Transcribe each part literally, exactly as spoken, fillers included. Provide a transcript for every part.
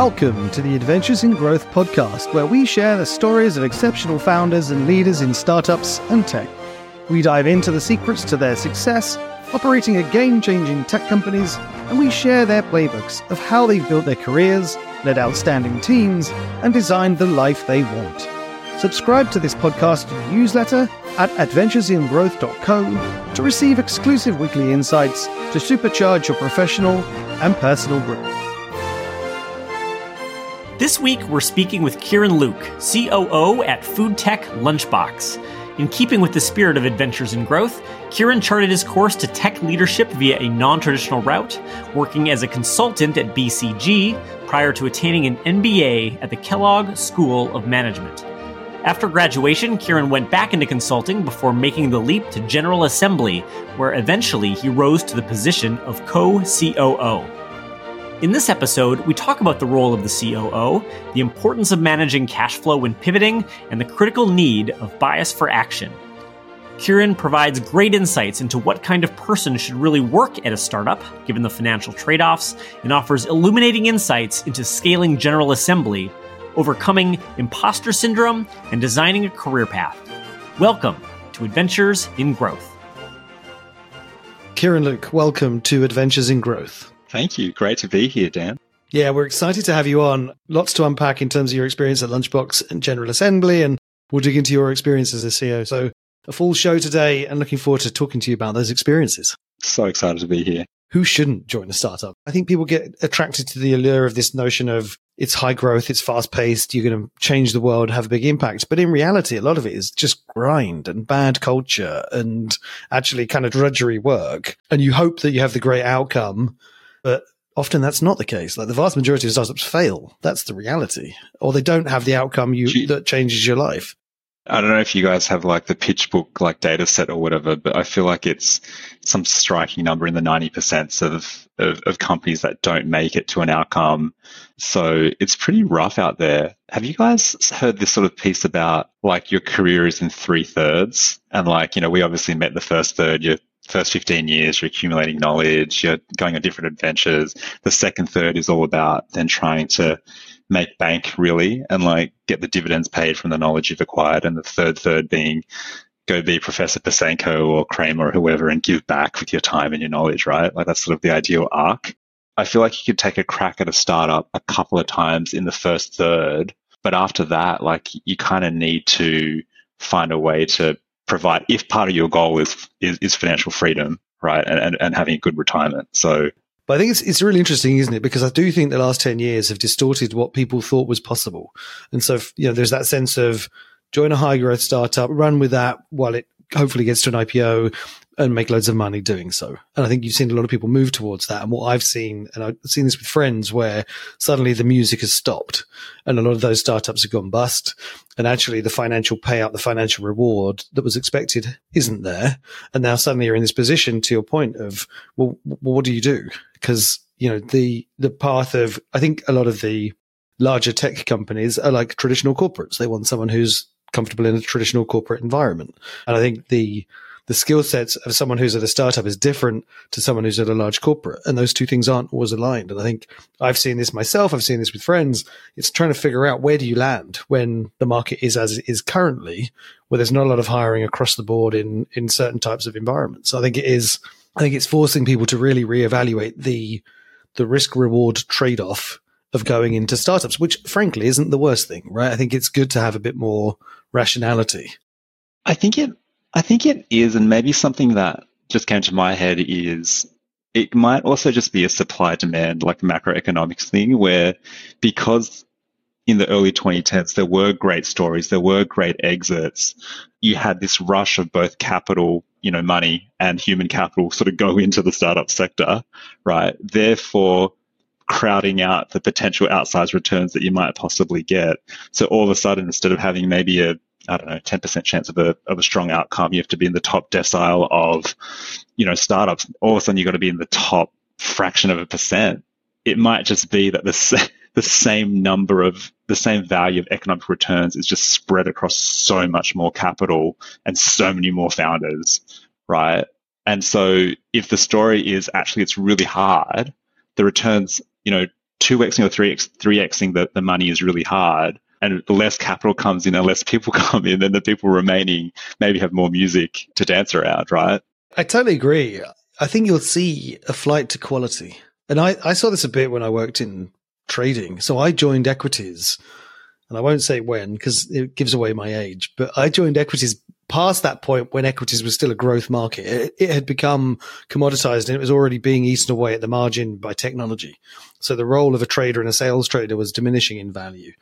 Welcome to the Adventures in Growth podcast, where we share the stories of exceptional founders and leaders in startups and tech. We dive into the secrets to their success, operating at game-changing tech companies, and we share their playbooks of how they've built their careers, led outstanding teams, and designed the life they want. Subscribe to this podcast newsletter at adventures in growth dot co to receive exclusive weekly insights to supercharge your professional and personal growth. This week, we're speaking with Kieran Luke, C O O at Food Tech Lunchbox. In keeping with the spirit of Adventures in Growth, Kieran charted his course to tech leadership via a non-traditional route, working as a consultant at B C G prior to attaining an M B A at the Kellogg School of Management. After graduation, Kieran went back into consulting before making the leap to General Assembly, where eventually he rose to the position of co C O O. In this episode, we talk about the role of the C O O, the importance of managing cash flow when pivoting, and the critical need of bias for action. Kieran provides great insights into what kind of person should really work at a startup, given the financial trade-offs, and offers illuminating insights into scaling General Assembly, overcoming imposter syndrome, and designing a career path. Welcome to Adventures in Growth. Kieran Luke, welcome to Adventures in Growth. Thank you. Great to be here, Dan. Yeah, we're excited to have you on. Lots to unpack in terms of your experience at Lunchbox and General Assembly, and we'll dig into your experience as a C E O. So a full show today, and looking forward to talking to you about those experiences. So excited to be here. Who shouldn't join a startup? I think people get attracted to the allure of this notion of it's high growth, it's fast paced, you're going to change the world, have a big impact. But in reality, a lot of it is just grind and bad culture and actually kind of drudgery work. And you hope that you have the great outcome, but often that's not the case. Like the vast majority of startups fail. That's the reality. Or they don't have the outcome you, you that changes your life. I don't know if you guys have like the pitch book, like data set or whatever, but I feel like it's some striking number in the ninety percent of, of, of companies that don't make it to an outcome. So it's pretty rough out there. Have you guys heard this sort of piece about like your career is in three thirds? And like, you know, we obviously met the first third, you're first fifteen years, you're accumulating knowledge, you're going on different adventures. The second third is all about then trying to make bank really and like get the dividends paid from the knowledge you've acquired. And the third third being go be Professor Pasenko or Kramer or whoever and give back with your time and your knowledge, right? Like that's sort of the ideal arc. I feel like you could take a crack at a startup a couple of times in the first third, but after that, like you kind of need to find a way to provide if part of your goal is is, is financial freedom, right, and, and and having a good retirement. So, but I think it's it's really interesting, isn't it? Because I do think the last ten years have distorted what people thought was possible. And so, you know, there's that sense of join a high growth startup, run with that while it hopefully gets to an I P O and make loads of money doing so. And I think you've seen a lot of people move towards that. And what I've seen, and I've seen this with friends where suddenly the music has stopped and a lot of those startups have gone bust. And actually the financial payout, the financial reward that was expected isn't there. And now suddenly you're in this position to your point of, well, what do you do? Because, you know, the, the path of, I think a lot of the larger tech companies are like traditional corporates. They want someone who's comfortable in a traditional corporate environment. And I think the, the skill sets of someone who's at a startup is different to someone who's at a large corporate. And those two things aren't always aligned. And I think I've seen this myself. I've seen this with friends. It's trying to figure out where do you land when the market is as it is currently, where there's not a lot of hiring across the board in, in certain types of environments. So I think it is, I think it's forcing people to really reevaluate the, the risk reward trade-off of going into startups, which frankly isn't the worst thing, right? I think it's good to have a bit more rationality. I think it, I think it is, and maybe something that just came to my head is it might also just be a supply-demand, like macroeconomics thing, where because in the early twenty tens there were great stories, there were great exits, you had this rush of both capital, you know, money and human capital sort of go into the startup sector, right? Therefore, crowding out the potential outsized returns that you might possibly get. So all of a sudden, instead of having maybe a I don't know, ten percent chance of a of a strong outcome. You have to be in the top decile of, you know, startups. All of a sudden, you've got to be in the top fraction of a percent. It might just be that the the same number of the same value of economic returns is just spread across so much more capital and so many more founders, right? And so, if the story is actually it's really hard, the returns, you know, two Xing or three Xing the, the money is really hard, and less capital comes in and less people come in, and the people remaining maybe have more music to dance around, right? I totally agree. I think you'll see a flight to quality. And I, I saw this a bit when I worked in trading. So I joined equities, and I won't say when because it gives away my age, but I joined equities past that point when equities was still a growth market. It, it had become commoditized, and it was already being eaten away at the margin by technology. So the role of a trader and a sales trader was diminishing in value.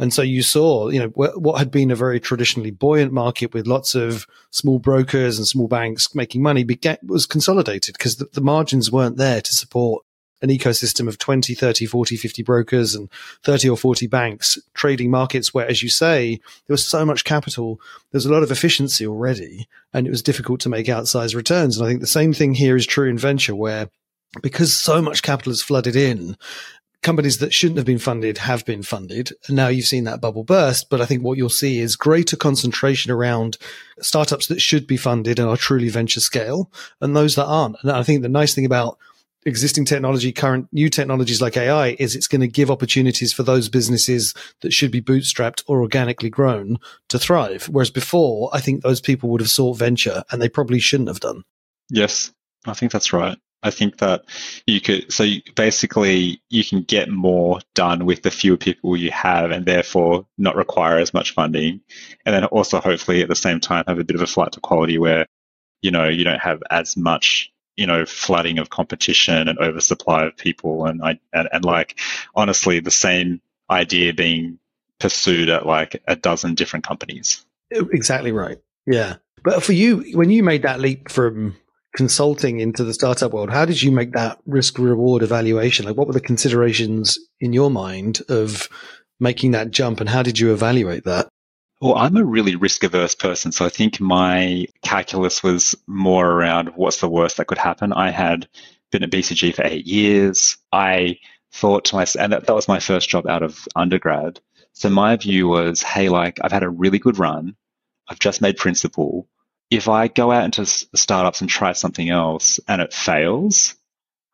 And so you saw, you know, what had been a very traditionally buoyant market with lots of small brokers and small banks making money began, was consolidated because the, the margins weren't there to support an ecosystem of twenty, thirty, forty, fifty brokers and thirty or forty banks trading markets where, as you say, there was so much capital, there's a lot of efficiency already, and it was difficult to make outsized returns. And I think the same thing here is true in venture, where because so much capital has flooded in, companies that shouldn't have been funded have been funded. And now you've seen that bubble burst. But I think what you'll see is greater concentration around startups that should be funded and are truly venture scale, and those that aren't. And I think the nice thing about existing technology, current new technologies like A I, is it's going to give opportunities for those businesses that should be bootstrapped or organically grown to thrive. Whereas before, I think those people would have sought venture, and they probably shouldn't have done. Yes, I think that's right. I think that you could, so you, basically you can get more done with the fewer people you have, and therefore not require as much funding. And then also hopefully at the same time have a bit of a flight to quality where, you know, you don't have as much, you know, flooding of competition and oversupply of people. And I, and, and like, honestly, the same idea being pursued at like a dozen different companies. Exactly right. Yeah. But for you, when you made that leap from consulting into the startup world, how did you make that risk reward evaluation? Like, what were the considerations in your mind of making that jump, and how did you evaluate that? Well, I'm a really risk averse person. So I think my calculus was more around what's the worst that could happen. I had been at B C G for eight years. I thought to myself, and that, that was my first job out of undergrad. So my view was, hey, like, I've had a really good run. I've just made principal. If I go out into startups and try something else and it fails,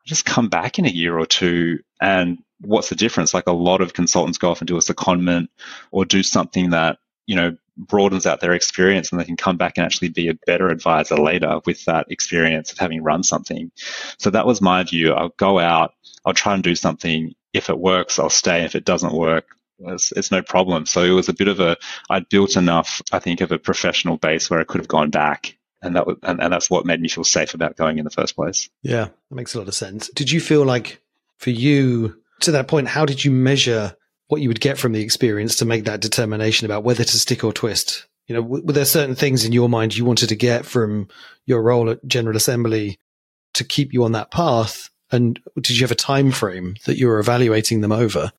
I just come back in a year or two, and what's the difference? Like, a lot of consultants go off and do a secondment or do something that, you know, broadens out their experience, and they can come back and actually be a better advisor later with that experience of having run something. So that was my view. I'll go out, I'll try and do something. If it works, I'll stay. If it doesn't work, It's, it's no problem. So it was a bit of a, I'd built enough, I think, of a professional base where I could have gone back. And that was, and, and that's what made me feel safe about going in the first place. Yeah, that makes a lot of sense. Did you feel like, for you, to that point, how did you measure what you would get from the experience to make that determination about whether to stick or twist? You know, were there certain things in your mind you wanted to get from your role at General Assembly to keep you on that path? And did you have a time frame that you were evaluating them over?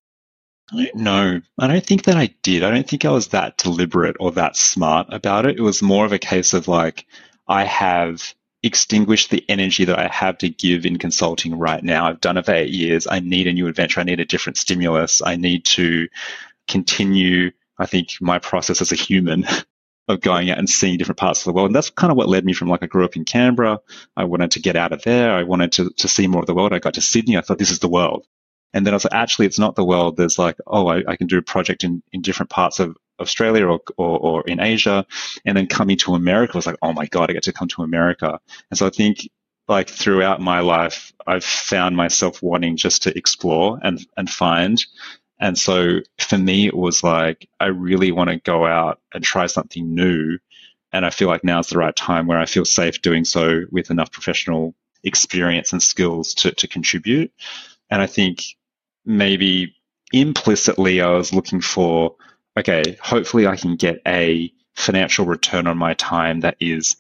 No, I don't think that I did. I don't think I was that deliberate or that smart about it. It was more of a case of like, I have extinguished the energy that I have to give in consulting right now. I've done it for eight years. I need a new adventure. I need a different stimulus. I need to continue, I think, my process as a human of going out and seeing different parts of the world. And that's kind of what led me from, like, I grew up in Canberra. I wanted to get out of there. I wanted to, to see more of the world. I got to Sydney. I thought, this is the world. And then I was like, actually, it's not the world. There's like, oh, I, I can do a project in, in different parts of Australia or, or or in Asia. And then coming to America was like, oh my God, I get to come to America. And so I think, like, throughout my life, I've found myself wanting just to explore and, and find. And so for me, it was like, I really want to go out and try something new. And I feel like now's the right time where I feel safe doing so with enough professional experience and skills to, to contribute. And I think, maybe implicitly, I was looking for, okay, hopefully I can get a financial return on my time that is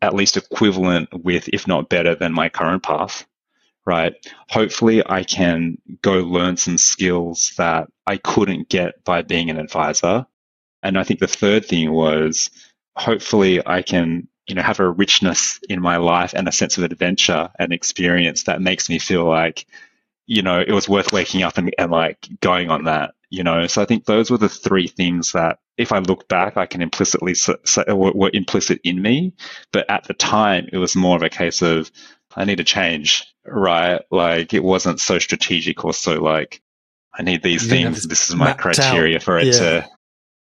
at least equivalent with, if not better than, my current path, right? Hopefully I can go learn some skills that I couldn't get by being an advisor. And I think the third thing was, hopefully I can, you know, have a richness in my life and a sense of adventure and experience that makes me feel like, you know, it was worth waking up and, and like going on that, you know. So I think those were the three things that, if I look back, I can implicitly say were, were implicit in me. But at the time, it was more of a case of, I need to change, right? Like, it wasn't so strategic or so like I need these you things. This is my criteria out. for it yeah. to.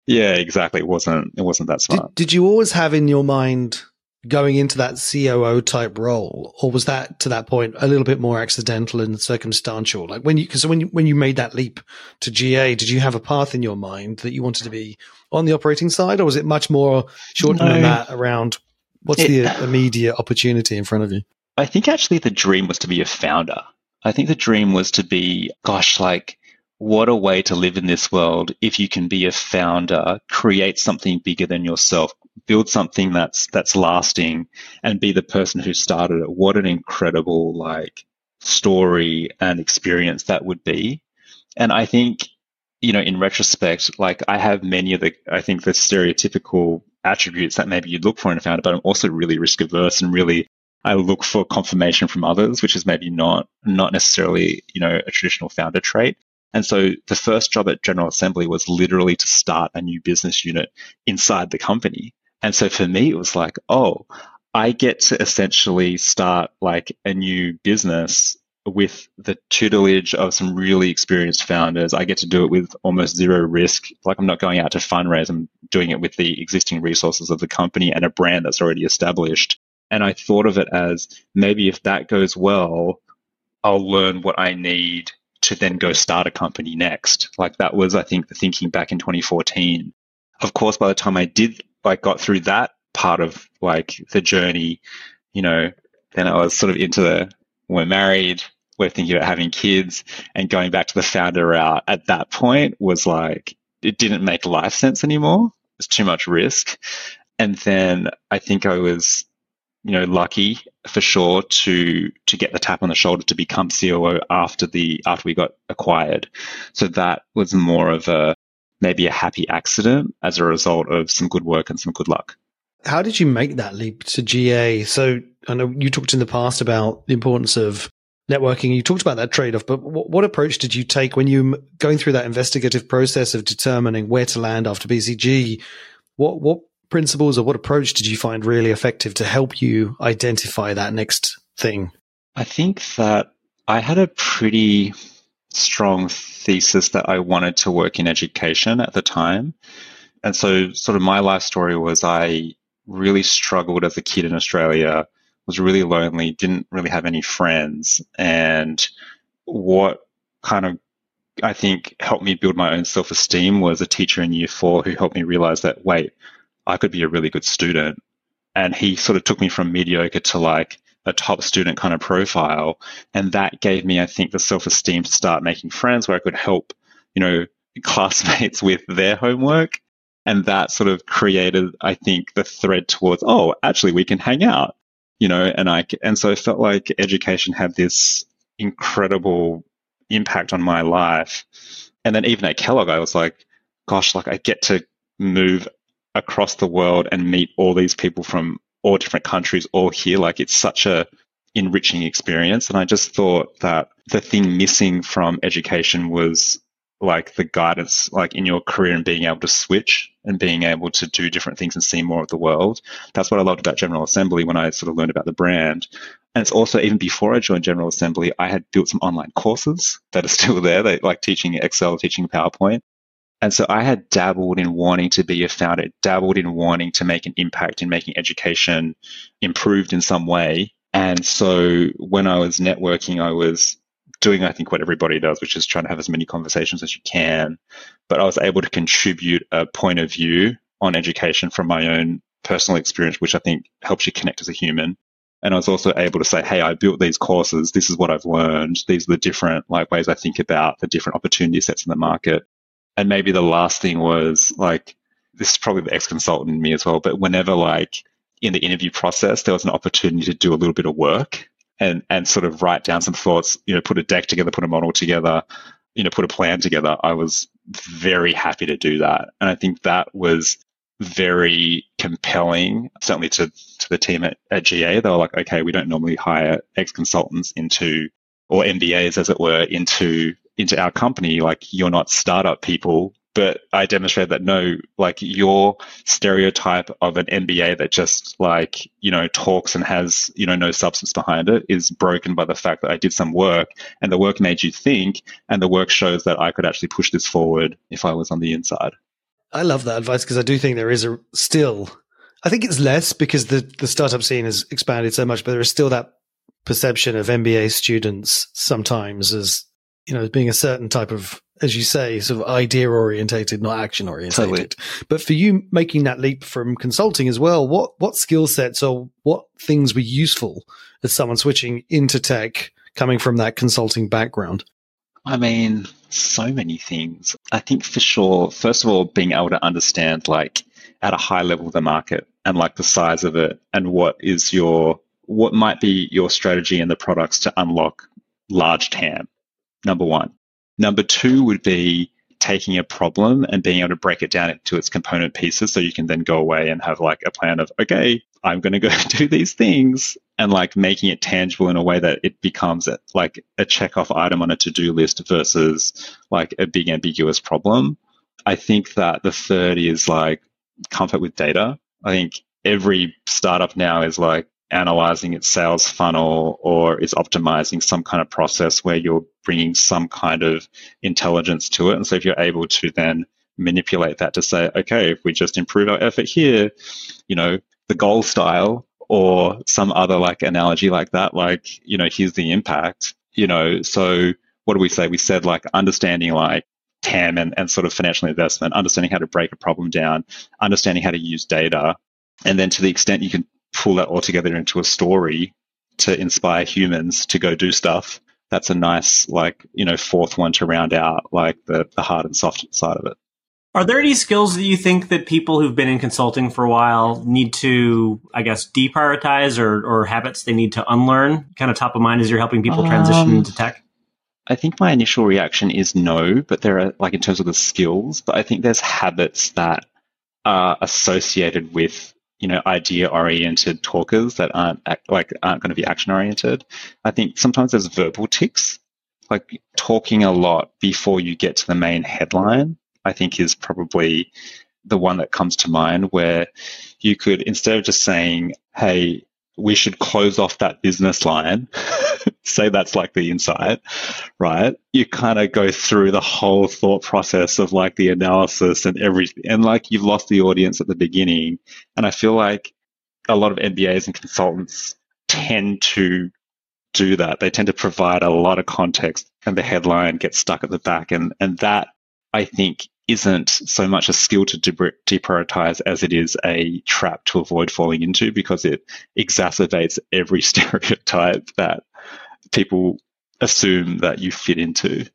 Yeah, exactly. It wasn't. It wasn't that smart. Did, did you always have in your mind going into that C O O type role, or was that to that point a little bit more accidental and circumstantial? Like when you, because when you, when you made that leap to G A, did you have a path in your mind that you wanted to be on the operating side, or was it much more short no. than that around what's it, the immediate opportunity in front of you? I think actually the dream was to be a founder. I think the dream was to be, gosh, like, what a way to live in this world if you can be a founder, create something bigger than yourself, build something that's that's lasting and be the person who started it. What an incredible like story and experience that would be. And I think, you know, in retrospect, like I have many of the, I think the stereotypical attributes that maybe you'd look for in a founder, but I'm also really risk averse and really, I look for confirmation from others, which is maybe not not necessarily, you know, a traditional founder trait. And so the first job at General Assembly was literally to start a new business unit inside the company. And so for me, it was like, oh, I get to essentially start like a new business with the tutelage of some really experienced founders. I get to do it with almost zero risk. Like I'm not going out to fundraise. I'm doing it with the existing resources of the company and a brand that's already established. And I thought of it as maybe if that goes well, I'll learn what I need to then go start a company next. Like that was, I think, the thinking back in twenty fourteen. Of course, by the time I did, like got through that part of like the journey, you know, then I was sort of into the, we're married, we're thinking about having kids, and going back to the founder route at that point was like, it didn't make life sense anymore. It's too much risk. And then I think I was, you know, lucky for sure to to get the tap on the shoulder to become C O O after the after we got acquired. So that was more of a maybe a happy accident as a result of some good work and some good luck. How did you make that leap to G A? So I know you talked in the past about the importance of networking. You talked about that trade-off, but what, what approach did you take when you were going through that investigative process of determining where to land after B C G? What what principles or what approach did you find really effective to help you identify that next thing? I think that I had a pretty strong thesis that I wanted to work in education at the time. And so sort of my life story was I really struggled as a kid in Australia, was really lonely, didn't really have any friends. And what kind of I think helped me build my own self-esteem was a teacher in year four who helped me realize that, wait, I could be a really good student. And he sort of took me from mediocre to like a top student kind of profile. And that gave me, I think, the self-esteem to start making friends where I could help, you know, classmates with their homework. And that sort of created, I think, the thread towards, oh, actually we can hang out, you know, and I, and so I felt like education had this incredible impact on my life. And then even at Kellogg, I was like, gosh, like I get to move across the world and meet all these people from all different countries, all here. Like it's such a enriching experience. And I just thought that the thing missing from education was like the guidance, like in your career and being able to switch and being able to do different things and see more of the world. That's what I loved about General Assembly when I sort of learned about the brand. And it's also even before I joined General Assembly, I had built some online courses that are still there. They like teaching Excel, teaching PowerPoint. And so I had dabbled in wanting to be a founder, dabbled in wanting to make an impact in making education improved in some way. And so when I was networking, I was doing, I think, what everybody does, which is trying to have as many conversations as you can. But I was able to contribute a point of view on education from my own personal experience, which I think helps you connect as a human. And I was also able to say, hey, I built these courses. This is what I've learned. These are the different like ways I think about the different opportunity sets in the market. And maybe the last thing was like, this is probably the ex-consultant in me as well, but whenever like in the interview process, there was an opportunity to do a little bit of work and, and sort of write down some thoughts, you know, put a deck together, put a model together, you know, put a plan together. I was very happy to do that. And I think that was very compelling, certainly to, to the team at, at G A. They were like, okay, we don't normally hire ex-consultants into, or M B As as it were, into into our company. Like you're not startup people, But I demonstrated that no, like your stereotype of an M B A that just like, you know, talks and has, you know, no substance behind it is broken by the fact that I did some work, and the work made you think, and the work shows that I could actually push this forward if I was on the inside. I love that advice, because I do think there is a still, I think it's less because the, the startup scene has expanded so much, but there is still that perception of M B A students sometimes as, you know, being a certain type of, as you say, sort of idea orientated, not action orientated. Totally. But for you making that leap from consulting as well, what, what skill sets or what things were useful as someone switching into tech coming from that consulting background? I mean, so many things. I think for sure, first of all, being able to understand like at a high level the market and like the size of it and what is your, what might be your strategy and the products to unlock large T A M, number one. Number two would be taking a problem and being able to break it down into its component pieces, so you can then go away and have like a plan of, okay, I'm going to go do these things, and like making it tangible in a way that it becomes a, like a check-off item on a to-do list versus like a big ambiguous problem. I think that the third is like comfort with data. I think every startup now is like analyzing its sales funnel or is optimizing some kind of process where you're bringing some kind of intelligence to it. And so if you're able to then manipulate that to say, okay, if we just improve our effort here, you know, the goal style or some other like analogy like that, like, you know, here's the impact, you know. So what do we say? We said like understanding like T A M and, and sort of financial investment, understanding how to break a problem down, understanding how to use data. And then to the extent you can pull that all together into a story to inspire humans to go do stuff, that's a nice, like, you know, fourth one to round out, like, the, the hard and soft side of it. Are there any skills that you think that people who've been in consulting for a while need to, I guess, deprioritize or, or habits they need to unlearn? Kind of top of mind as you're helping people transition um, into tech? I think my initial reaction is no, but there are, like, in terms of the skills, but I think there's habits that are associated with, you know, idea-oriented talkers that aren't like aren't going to be action-oriented. I think sometimes there's verbal tics, like talking a lot before you get to the main headline, I think is probably the one that comes to mind, where you could, instead of just saying, hey, we should close off that business line, say that's like the insight, right? You kind of go through the whole thought process of like the analysis and everything, and like you've lost the audience at the beginning. And I feel like a lot of M B As and consultants tend to do that. They tend to provide a lot of context, and the headline gets stuck at the back. And, and that, I think, isn't so much a skill to deprioritize as it is a trap to avoid falling into, because it exacerbates every stereotype that people assume that you fit into.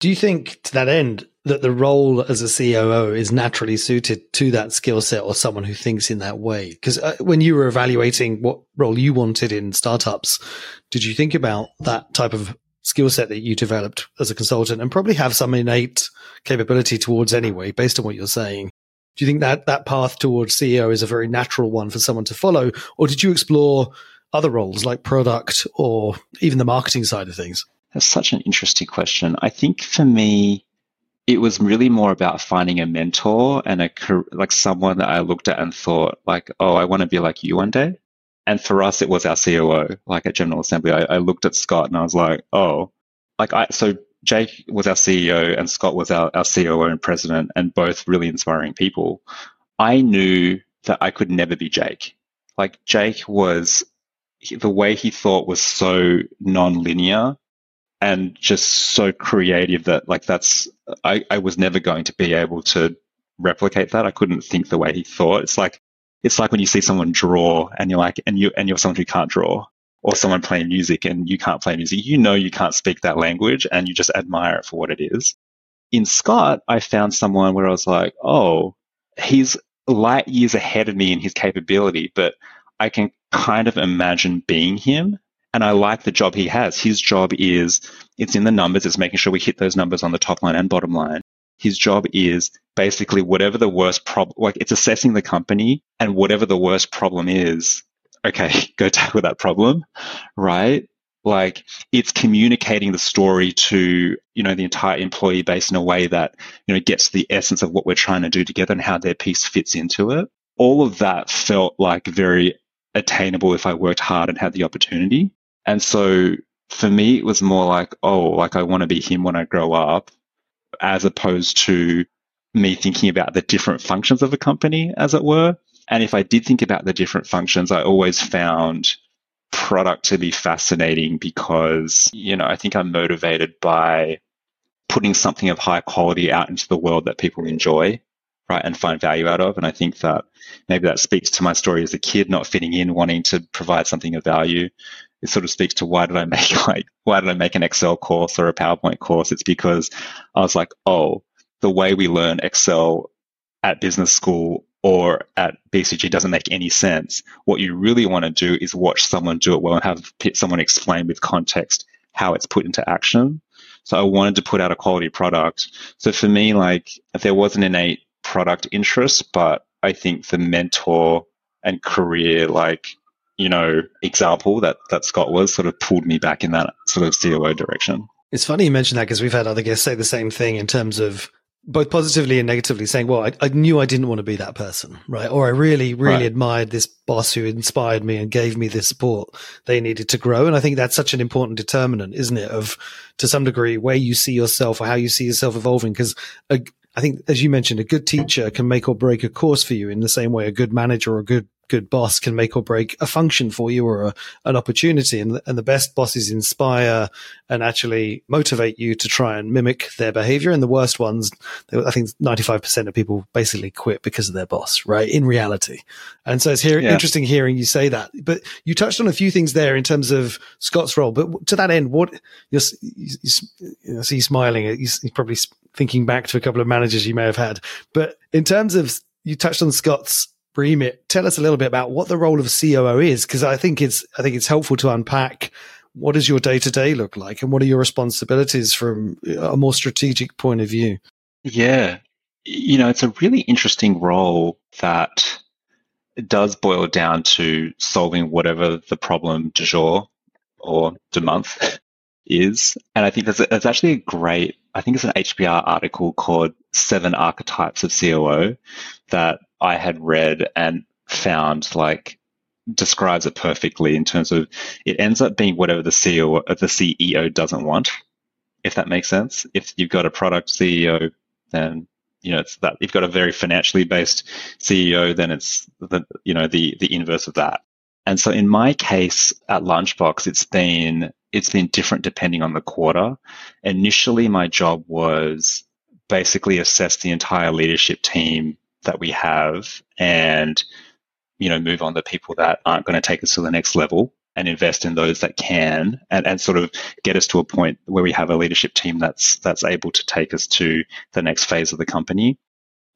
Do you think, to that end, that the role as a C O O is naturally suited to that skill set or someone who thinks in that way? Because uh, when you were evaluating what role you wanted in startups, did you think about that type of skill set that you developed as a consultant and probably have some innate capability towards anyway, based on what you're saying? Do you think that that path towards C E O is a very natural one for someone to follow? Or did you explore other roles like product or even the marketing side of things? That's such an interesting question. I think for me, it was really more about finding a mentor and a like someone that I looked at and thought like, oh, I want to be like you one day. And for us, it was our C O O, like at General Assembly. I, I looked at Scott and I was like, oh, like I, so Jake was our C E O and Scott was our, our C O O and president, and both really inspiring people. I knew that I could never be Jake. Like Jake was, the way he thought was so non-linear and just so creative that like that's, I, I was never going to be able to replicate that. I couldn't think the way he thought. It's like, It's like when you see someone draw and you're like, and you, and you're someone who can't draw, or someone playing music and you can't play music, you know, you can't speak that language and you just admire it for what it is. In Scott, I found someone where I was like, oh, he's light years ahead of me in his capability, but I can kind of imagine being him. And I like the job he has. His job is, it's in the numbers. It's making sure we hit those numbers on the top line and bottom line. His job is basically whatever the worst problem, like it's assessing the company and whatever the worst problem is, okay, go tackle that problem, right? Like, it's communicating the story to, you know, the entire employee base in a way that, you know, gets the essence of what we're trying to do together and how their piece fits into it. All of that felt like very attainable if I worked hard and had the opportunity. And so for me, it was more like, oh, like I want to be him when I grow up, as opposed to me thinking about the different functions of a company, as it were. And if I did think about the different functions, I always found product to be fascinating because, you know, I think I'm motivated by putting something of high quality out into the world that people enjoy, right, and find value out of. And I think that maybe that speaks to my story as a kid, not fitting in, wanting to provide something of value. It sort of speaks to why did I make like, why did I make an Excel course or a PowerPoint course? It's because I was like, oh, the way we learn Excel at business school or at B C G doesn't make any sense. What you really want to do is watch someone do it well and have someone explain with context how it's put into action. So I wanted to put out a quality product. So for me, like, there was an innate product interest, but I think the mentor and career, like, you know, example that, that Scott was sort of pulled me back in that sort of C O O direction. It's funny you mentioned that because we've had other guests say the same thing in terms of both positively and negatively saying, well, I, I knew I didn't want to be that person, right? Or I really, really right. admired this boss who inspired me and gave me the support they needed to grow. And I think that's such an important determinant, isn't it? Of, to some degree, where you see yourself or how you see yourself evolving. Because I think, as you mentioned, a good teacher can make or break a course for you in the same way a good manager or a good good boss can make or break a function for you or a, an opportunity. And, and the best bosses inspire and actually motivate you to try and mimic their behavior. And the worst ones, I think ninety-five percent of people basically quit because of their boss, right? In reality. And so it's here, yeah. interesting hearing you say that, but you touched on a few things there in terms of Scott's role. But to that end, what you're, you, you see smiling, you're probably thinking back to a couple of managers you may have had, but in terms of, you touched on Scott's remit. Tell us a little bit about what the role of C O O is, because I think it's I think it's helpful to unpack what does your day to day look like and what are your responsibilities from a more strategic point of view. Yeah, you know, it's a really interesting role that does boil down to solving whatever the problem du jour or du month is, and I think there's, a, there's actually a great I think it's an H B R article called Seven Archetypes of C O O that I had read and found like describes it perfectly in terms of it ends up being whatever the C E O the C E O doesn't want, if that makes sense. If you've got a product C E O, then you know it's that. If you've got a very financially based C E O, then it's the you know the the inverse of that. And so in my case at Lunchbox, it's been it's been different depending on the quarter. Initially, my job was basically assess the entire leadership team that we have and, you know, move on the people that aren't going to take us to the next level and invest in those that can and, and sort of get us to a point where we have a leadership team that's that's able to take us to the next phase of the company.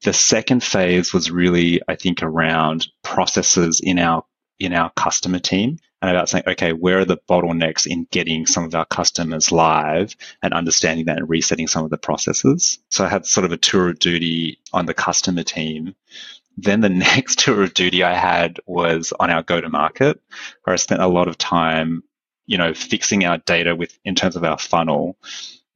The second phase was really, I think, around processes in our in our customer team and about saying, okay, where are the bottlenecks in getting some of our customers live and understanding that and resetting some of the processes. So I had sort of a tour of duty on the customer team. Then the next tour of duty I had was on our go-to-market, where I spent a lot of time, you know, fixing our data with in terms of our funnel.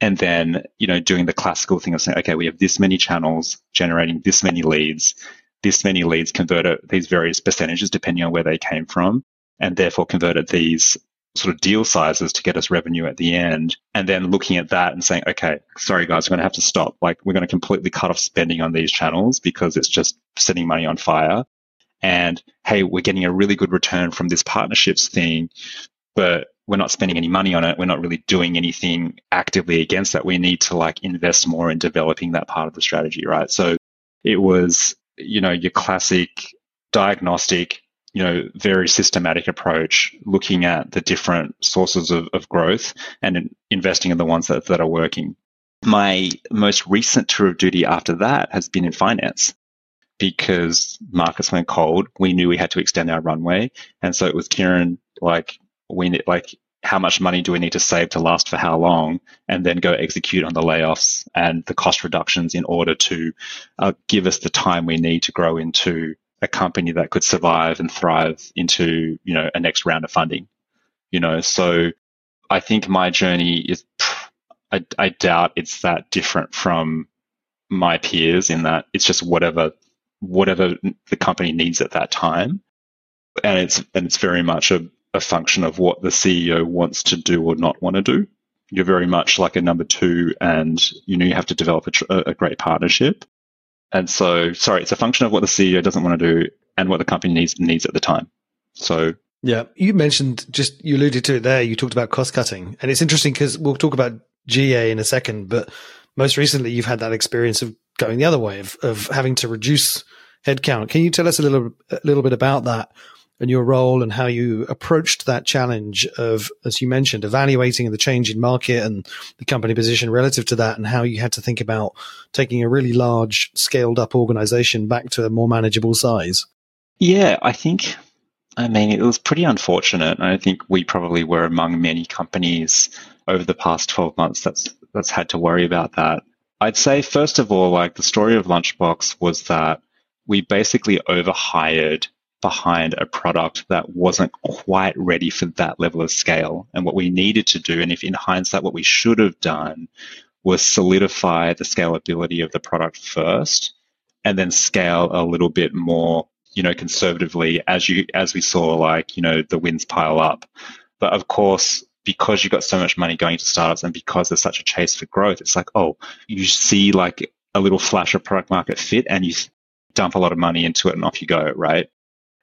And then, you know, doing the classical thing of saying, okay, we have this many channels generating this many leads. This many leads converted these various percentages depending on where they came from, and therefore converted these sort of deal sizes to get us revenue at the end. And then looking at that and saying, okay, sorry guys, we're going to have to stop. Like, we're going to completely cut off spending on these channels because it's just setting money on fire. And hey, we're getting a really good return from this partnerships thing, but we're not spending any money on it. We're not really doing anything actively against that. We need to like invest more in developing that part of the strategy, right? So it was, you know, your classic diagnostic, you know, very systematic approach, looking at the different sources of, of growth and in investing in the ones that, that are working. My most recent tour of duty after that has been in finance because markets went cold. We knew we had to extend our runway. And so it was Kieran, like, we need, like, how much money do we need to save to last for how long, and then go execute on the layoffs and the cost reductions in order to uh, give us the time we need to grow into a company that could survive and thrive into, you know, a next round of funding, you know. So I think my journey is, I, I doubt it's that different from my peers in that it's just whatever whatever the company needs at that time. And it's and it's very much a, a function of what the C E O wants to do or not want to do. You're very much like a number two, and you know you have to develop a, tr- a great partnership. And so, sorry, it's a function of what the C E O doesn't want to do and what the company needs needs at the time. So, yeah, you mentioned just you alluded to it there. You talked about cost cutting, and it's interesting because we'll talk about G A in a second. But most recently, you've had that experience of going the other way of of having to reduce headcount. Can you tell us a little a little bit about that? And your role and how you approached that challenge of, as you mentioned, evaluating the change in market and the company position relative to that, and how you had to think about taking a really large, scaled up organization back to a more manageable size. Yeah, I think, I mean, it was pretty unfortunate. I think we probably were among many companies over the past twelve months that's that's had to worry about that. I'd say, first of all, like the story of Lunchbox was that we basically overhired behind a product that wasn't quite ready for that level of scale. And what we needed to do, and if in hindsight what we should have done, was solidify the scalability of the product first and then scale a little bit more, you know, conservatively as you as we saw, like, you know, the wins pile up. But of course, because you've got so much money going to startups and because there's such a chase for growth, it's like, oh, you see like a little flash of product market fit and you dump a lot of money into it and off you go, right?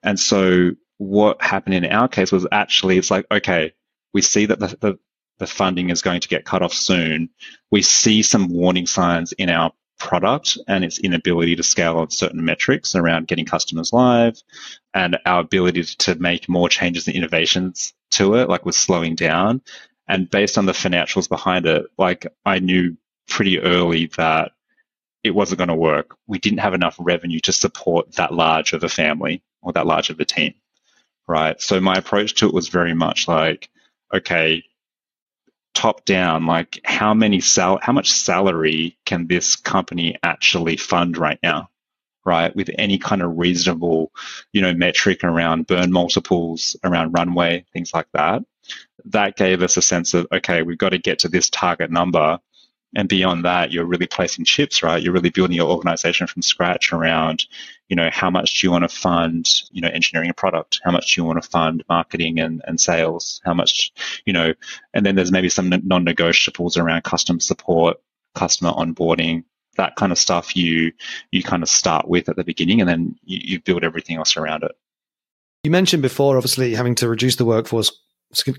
And so what happened in our case was actually it's like, okay, we see that the, the, the funding is going to get cut off soon. We see some warning signs in our product and its inability to scale on certain metrics around getting customers live, and our ability to make more changes and innovations to it, like, was slowing down. And based on the financials behind it, like, I knew pretty early that it wasn't going to work. We didn't have enough revenue to support that large of a family or that large of a team, right? So my approach to it was very much like, okay, top down, like how many sal- how much salary can this company actually fund right now, right? With any kind of reasonable, you know, metric around burn multiples, around runway, things like that. That gave us a sense of, okay, we've got to get to this target number. And beyond that, you're really placing chips, right? You're really building your organization from scratch around, you know, how much do you want to fund, you know, engineering a product? How much do you want to fund marketing and, and sales? How much, you know, and then there's maybe some non-negotiables around customer support, customer onboarding, that kind of stuff you you kind of start with at the beginning, and then you, you build everything else around it. You mentioned before, obviously, having to reduce the workforce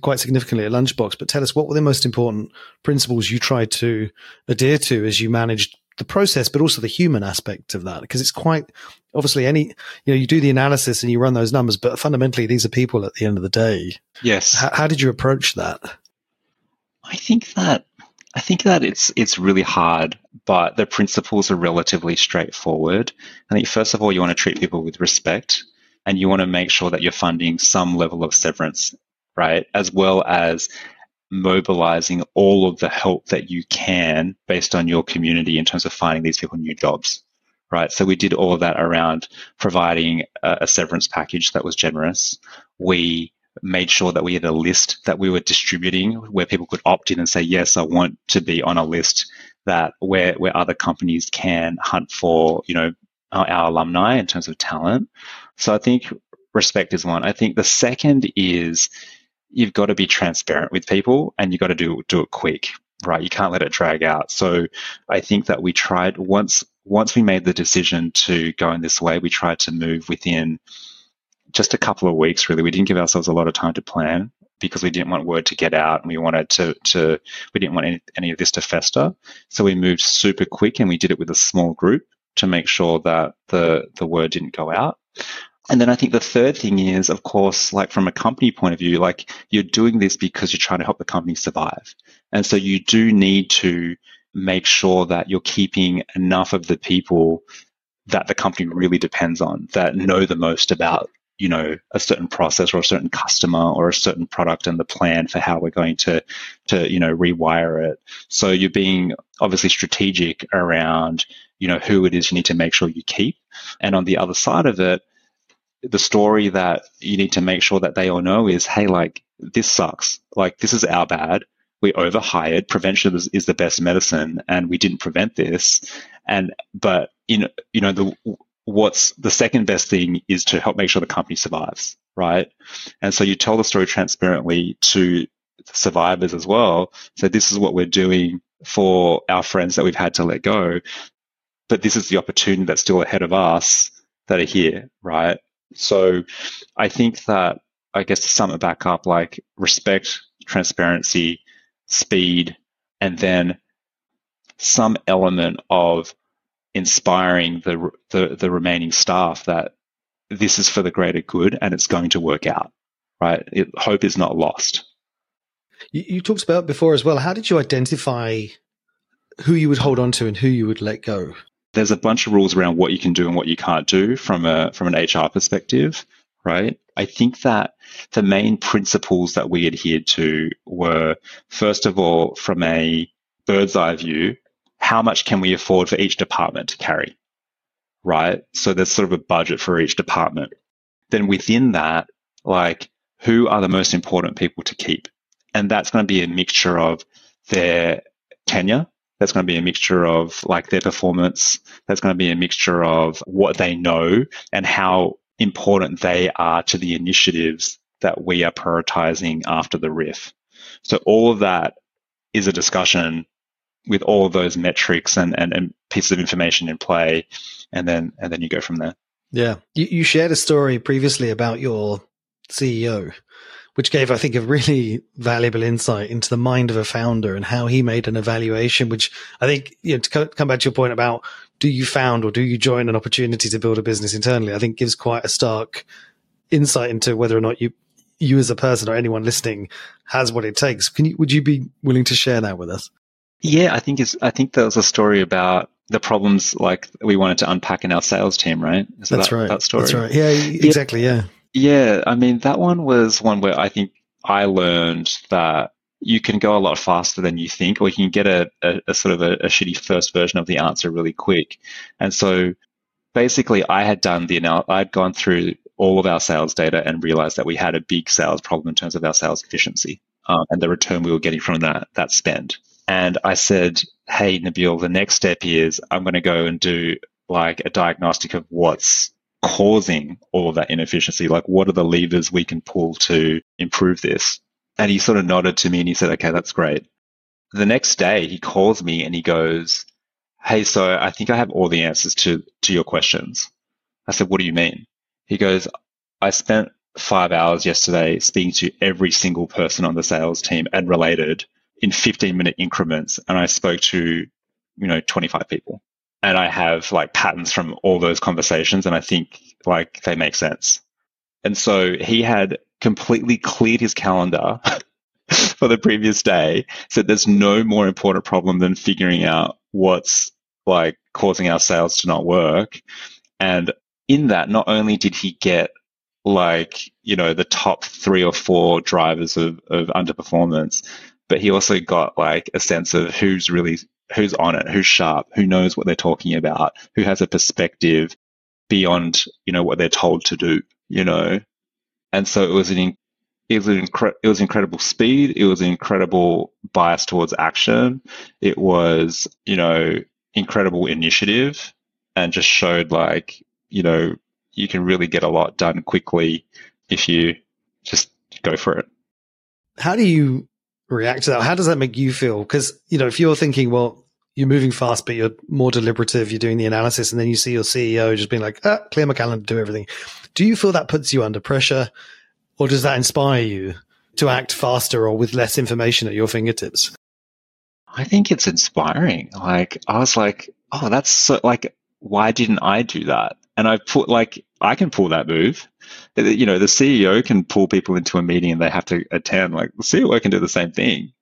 quite significantly at Lunchbox, but tell us, what were the most important principles you tried to adhere to as you managed the process, but also the human aspect of that? Because it's quite obviously any, you know, you do the analysis and you run those numbers, but fundamentally these are people at the end of the day. Yes. How, how did you approach that? I think that, I think that it's, it's really hard, but the principles are relatively straightforward. I think first of all, you want to treat people with respect, and you want to make sure that you're funding some level of severance, right? As well as mobilizing all of the help that you can based on your community in terms of finding these people new jobs, right? So we did all of that around providing a, a severance package that was generous. We made sure that we had a list that we were distributing where people could opt in and say, yes, I want to be on a list that where, where other companies can hunt for, you know, our, our alumni in terms of talent. So I think respect is one. I think the second is, you've got to be transparent with people, and you've got to do do it quick, right? You can't let it drag out. So I think that we tried, once once we made the decision to go in this way, we tried to move within just a couple of weeks, really. We didn't give ourselves a lot of time to plan because we didn't want word to get out, and we wanted to, to we didn't want any, any of this to fester. So we moved super quick, and we did it with a small group to make sure that the, the word didn't go out. And then I think the third thing is, of course, like from a company point of view, like you're doing this because you're trying to help the company survive. And so you do need to make sure that you're keeping enough of the people that the company really depends on, that know the most about, you know, a certain process or a certain customer or a certain product and the plan for how we're going to, to, you know, rewire it. So you're being obviously strategic around, you know, who it is you need to make sure you keep. And on the other side of it, the story that you need to make sure that they all know is, hey, like, this sucks. Like, this is our bad. We overhired. Prevention is, is the best medicine, and we didn't prevent this. And but you know, you know, the what's the second best thing is to help make sure the company survives, right? And so you tell the story transparently to survivors as well. So this is what we're doing for our friends that we've had to let go, but this is the opportunity that's still ahead of us that are here, right? So I think that, I guess to sum it back up, like respect, transparency, speed, and then some element of inspiring the, the the remaining staff that this is for the greater good and it's going to work out, right? It, hope is not lost. You, you talked about before as well. How did you identify who you would hold on to and who you would let go? There's a bunch of rules around what you can do and what you can't do from a from an H R perspective, right? I think that the main principles that we adhered to were, first of all, from a bird's eye view, how much can we afford for each department to carry, right? So there's sort of a budget for each department. Then within that, like, who are the most important people to keep? And that's going to be a mixture of their tenure. That's going to be a mixture of like their performance. That's going to be a mixture of what they know and how important they are to the initiatives that we are prioritizing after the R I F. So all of that is a discussion with all of those metrics and, and, and pieces of information in play, and then and then you go from there. Yeah. You, you shared a story previously about your C E O, which gave, I think, a really valuable insight into the mind of a founder and how he made an evaluation, which I think, you know, to co- come back to your point about do you found or do you join an opportunity to build a business internally, I think gives quite a stark insight into whether or not you, you as a person or anyone listening has what it takes. Can you, would you be willing to share that with us? Yeah, I think it's, I think there was a story about the problems like we wanted to unpack in our sales team, right? Is That's that, right. That story? That's right. Yeah, exactly. Yeah. Yeah, I mean, that one was one where I think I learned that you can go a lot faster than you think, or you can get a, a, a sort of a, a shitty first version of the answer really quick. And so basically I had done the analysis, I'd gone through all of our sales data and realized that we had a big sales problem in terms of our sales efficiency um, and the return we were getting from that that spend. And I said, hey, Nabil, the next step is I'm going to go and do like a diagnostic of what's causing all of that inefficiency. Like, what are the levers we can pull to improve this? And he sort of nodded to me and he said, okay, that's great. The next day he calls me and he goes, hey, so I think I have all the answers to, to your questions. I said, what do you mean? He goes, I spent five hours yesterday speaking to every single person on the sales team and related in fifteen minute increments. And I spoke to, you know, twenty-five people. And I have like patterns from all those conversations, and I think like they make sense. And so he had completely cleared his calendar for the previous day, said there's no more important problem than figuring out what's like causing our sales to not work. And in that, not only did he get like, you know, the top three or four drivers of, of underperformance, but he also got like a sense of who's really who's on it, who's sharp, who knows what they're talking about, who has a perspective beyond, you know, what they're told to do, you know. And so it was an it was an incre- it was incredible speed, it was an incredible bias towards action, it was, you know, incredible initiative, and just showed like, you know, you can really get a lot done quickly if you just go for it. How do you react to that? How does that make you feel? Because, you know, if you're thinking, well, you're moving fast, but you're more deliberative, you're doing the analysis, and then you see your C E O just being like, ah, clear my calendar, do everything. Do you feel that puts you under pressure, or does that inspire you to act faster or with less information at your fingertips? I think it's inspiring. Like, I was like, oh, that's so, like, why didn't I do that? And I put like, I can pull that move. You know, the C E O can pull people into a meeting and they have to attend. Like, the C E O can do the same thing,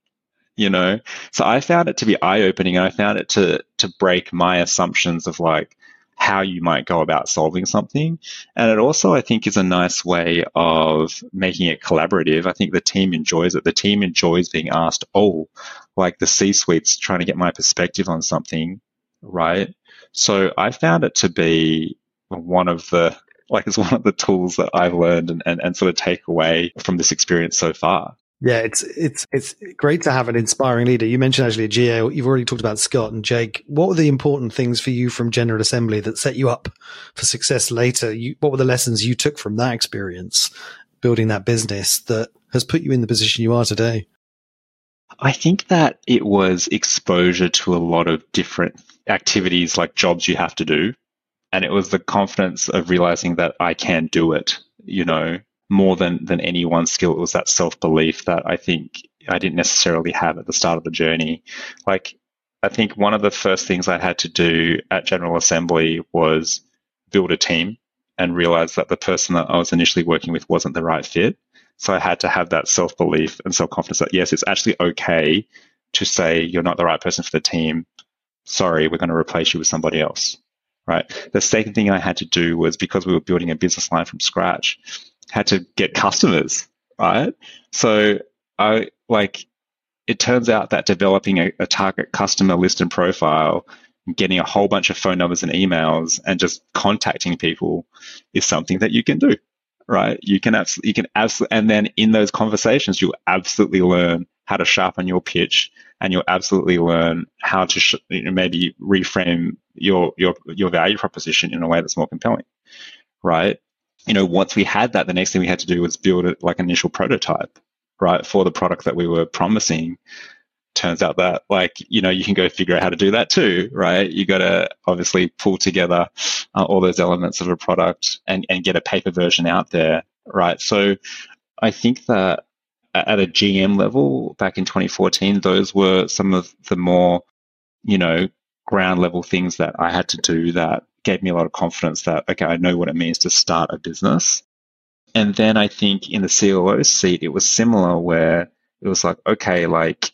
you know? So I found it to be eye-opening. I found it to to break my assumptions of like how you might go about solving something. And it also, I think, is a nice way of making it collaborative. I think the team enjoys it. The team enjoys being asked, oh, like the C-suite's trying to get my perspective on something, right? So I found it to be one of the Like, it's one of the tools that I've learned and, and, and sort of take away from this experience so far. Yeah, it's it's it's great to have an inspiring leader. You mentioned actually Gio, you've already talked about Scott and Jake. What were the important things for you from General Assembly that set you up for success later? You, what were the lessons you took from that experience, building that business that has put you in the position you are today? I think that it was exposure to a lot of different activities, like jobs you have to do. And it was the confidence of realizing that I can do it, you know, more than, than any one skill. It was that self-belief that I think I didn't necessarily have at the start of the journey. Like, I think one of the first things I had to do at General Assembly was build a team and realize that the person that I was initially working with wasn't the right fit. So I had to have that self-belief and self-confidence that, yes, it's actually okay to say you're not the right person for the team. Sorry, we're going to replace you with somebody else, right? The second thing I had to do was, because we were building a business line from scratch, had to get customers, right? So I like, it turns out that developing a, a target customer list and profile, getting a whole bunch of phone numbers and emails and just contacting people is something that you can do, right? You can absolutely, you can absolutely, and then in those conversations, you'll absolutely learn how to sharpen your pitch, and you'll absolutely learn how to sh- you know, maybe reframe your, your, your value proposition in a way that's more compelling, right? You know, once we had that, the next thing we had to do was build a, like an initial prototype, right, for the product that we were promising. Turns out that, like, you know, you can go figure out how to do that too, right? You got to obviously pull together uh, all those elements of a product and, and get a paper version out there, right? So I think that at a G M level back in twenty fourteen, those were some of the more, you know, ground level things that I had to do that gave me a lot of confidence that, okay, I know what it means to start a business. And then I think in the C O O seat, it was similar, where it was like, okay, like,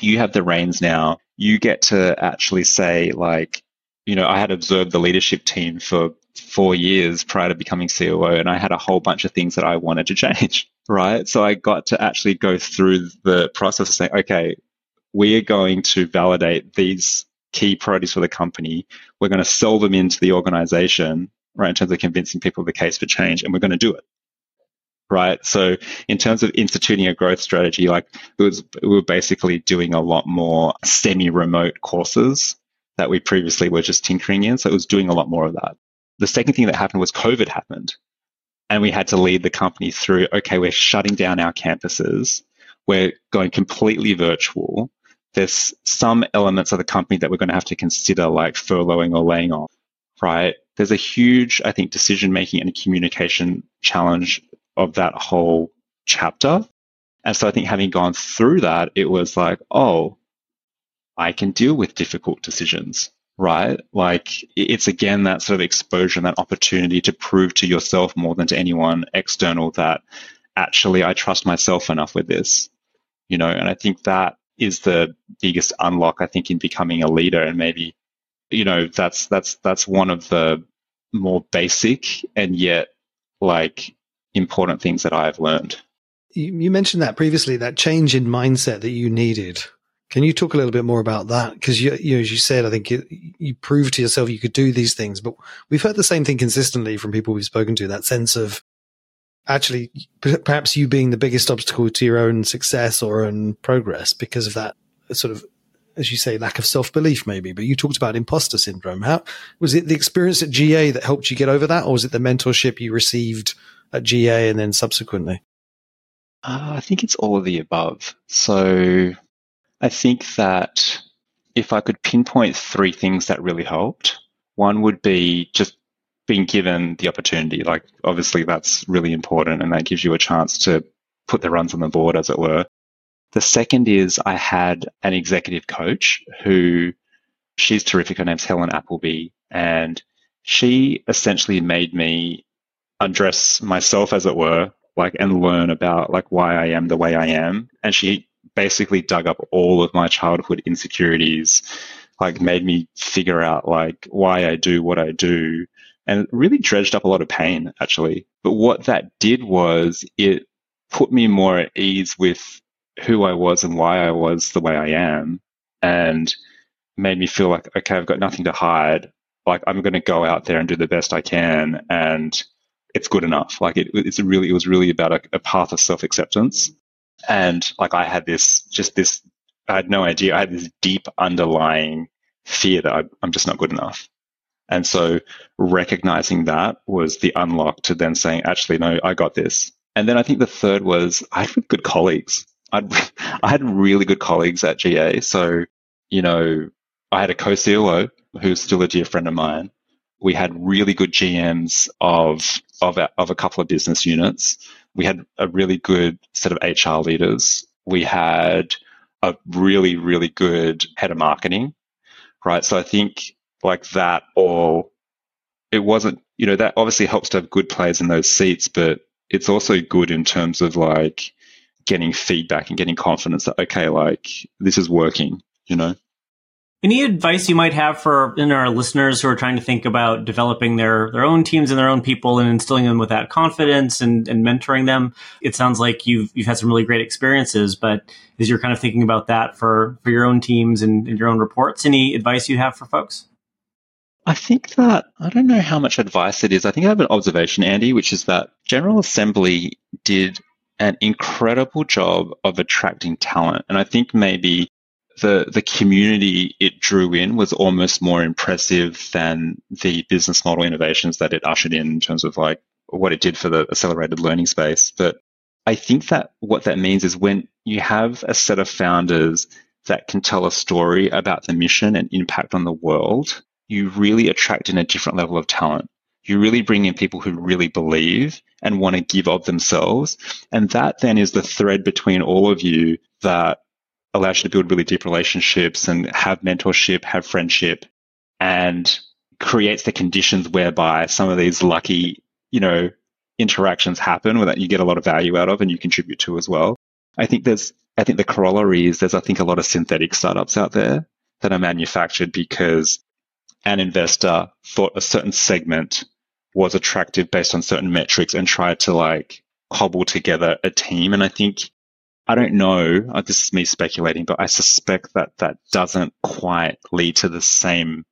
you have the reins now. You get to actually say, like, you know, I had observed the leadership team for four years prior to becoming C O O, and I had a whole bunch of things that I wanted to change, right? So I got to actually go through the process of saying, okay, we are going to validate these key priorities for the company. We're going to sell them into the organization, right, in terms of convincing people of the case for change, and we're going to do it. Right. So in terms of instituting a growth strategy, like, it was, we were basically doing a lot more semi-remote courses that we previously were just tinkering in. So it was doing a lot more of that. The second thing that happened was COVID happened, and we had to lead the company through, okay, we're shutting down our campuses. We're going completely virtual. There's some elements of the company that we're going to have to consider, like furloughing or laying off, right? There's a huge, I think, decision-making and communication challenge of that whole chapter. And so I think having gone through that, it was like, oh, I can deal with difficult decisions, right? Like, it's again that sort of exposure and that opportunity to prove to yourself more than to anyone external that actually I trust myself enough with this, you know? And I think that is the biggest unlock, I think, in becoming a leader. And maybe, you know, that's that's that's one of the more basic and yet, like, important things that I've learned. You, you mentioned that previously, that change in mindset that you needed. Can you talk a little bit more about that? Because you, you, as you said, I think you, you proved to yourself you could do these things, but we've heard the same thing consistently from people we've spoken to, that sense of actually perhaps you being the biggest obstacle to your own success or own progress because of that sort of, as you say, lack of self-belief maybe. But you talked about imposter syndrome. How was it, the experience at G A that helped you get over that, or was it the mentorship you received at G A and then subsequently? Uh, I think it's all of the above. So I think that if I could pinpoint three things that really helped, one would be just being given the opportunity. Like, obviously that's really important, and that gives you a chance to put the runs on the board, as it were. The second is I had an executive coach who, she's terrific. Her name's Helen Appleby, and she essentially made me undress myself, as it were, like, and learn about, like, why I am the way I am. And she basically dug up all of my childhood insecurities, like, made me figure out, like, why I do what I do, and really dredged up a lot of pain, actually. But what that did was it put me more at ease with who I was and why I was the way I am, and made me feel like, okay, I've got nothing to hide. like, I'm going to go out there and do the best I can, and it's good enough. Like, it, it's really, it was really about a, a path of self-acceptance. And like, I had this, just this, I had no idea. I had this deep underlying fear that I, I'm just not good enough. And so recognizing that was the unlock to then saying, actually, no, I got this. And then I think the third was I had good colleagues. I'd, I had really good colleagues at G A. So, you know, I had a co-C O O who's still a dear friend of mine. We had really good G Ms of of a, of a couple of business units. We had a really good set of H R leaders. We had a really, really good head of marketing, right? So I think like that all, it wasn't, you know, that obviously helps to have good players in those seats, but it's also good in terms of like getting feedback and getting confidence that, okay, like this is working, you know? Any advice you might have for in our listeners who are trying to think about developing their, their own teams and their own people and instilling them with that confidence and, and mentoring them? It sounds like you've you've had some really great experiences, but as you're kind of thinking about that for, for your own teams and, and your own reports, any advice you have for folks? I think that, I don't know how much advice it is. I think I have an observation, Andy, which is that General Assembly did an incredible job of attracting talent. And I think maybe the the community it drew in was almost more impressive than the business model innovations that it ushered in in terms of like what it did for the accelerated learning space. But I think that what that means is when you have a set of founders that can tell a story about the mission and impact on the world, you really attract in a different level of talent. You really bring in people who really believe and want to give of themselves. And that then is the thread between all of you that allows you to build really deep relationships and have mentorship, have friendship, and creates the conditions whereby some of these lucky, you know, interactions happen that you get a lot of value out of and you contribute to as well. I think there's, I think the corollary is there's, I think, a lot of synthetic startups out there that are manufactured because an investor thought a certain segment was attractive based on certain metrics and tried to like cobble together a team. And I think, I don't know, this is me speculating, but I suspect that that doesn't quite lead to the same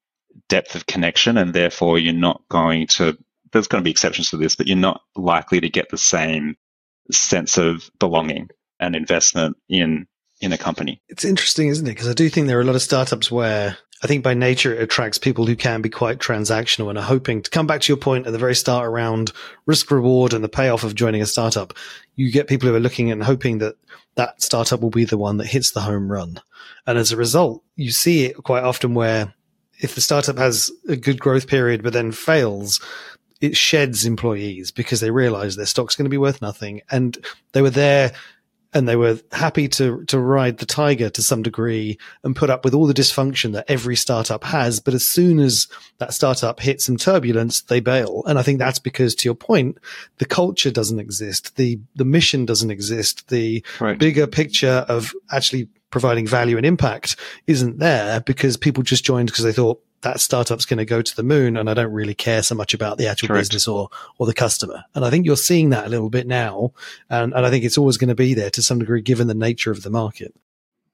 depth of connection, and therefore you're not going to, there's going to be exceptions to this, but you're not likely to get the same sense of belonging and investment in in a company. It's interesting, isn't it? Because I do think there are a lot of startups where I think by nature it attracts people who can be quite transactional and are hoping to come back to your point at the very start around risk reward and the payoff of joining a startup. You get people who are looking and hoping that that startup will be the one that hits the home run. And as a result, you see it quite often where if the startup has a good growth period but then fails, it sheds employees because they realize their stock's going to be worth nothing. And they were there and they were happy to to ride the tiger to some degree and put up with all the dysfunction that every startup has. But as soon as that startup hits some turbulence, they bail. And I think that's because, to your point, the culture doesn't exist. The, the mission doesn't exist. The right. bigger picture of actually providing value and impact isn't there because people just joined because they thought that startup's going to go to the moon and I don't really care so much about the actual Correct. business or or the customer. And I think you're seeing that a little bit now. And, and I think it's always going to be there to some degree, given the nature of the market.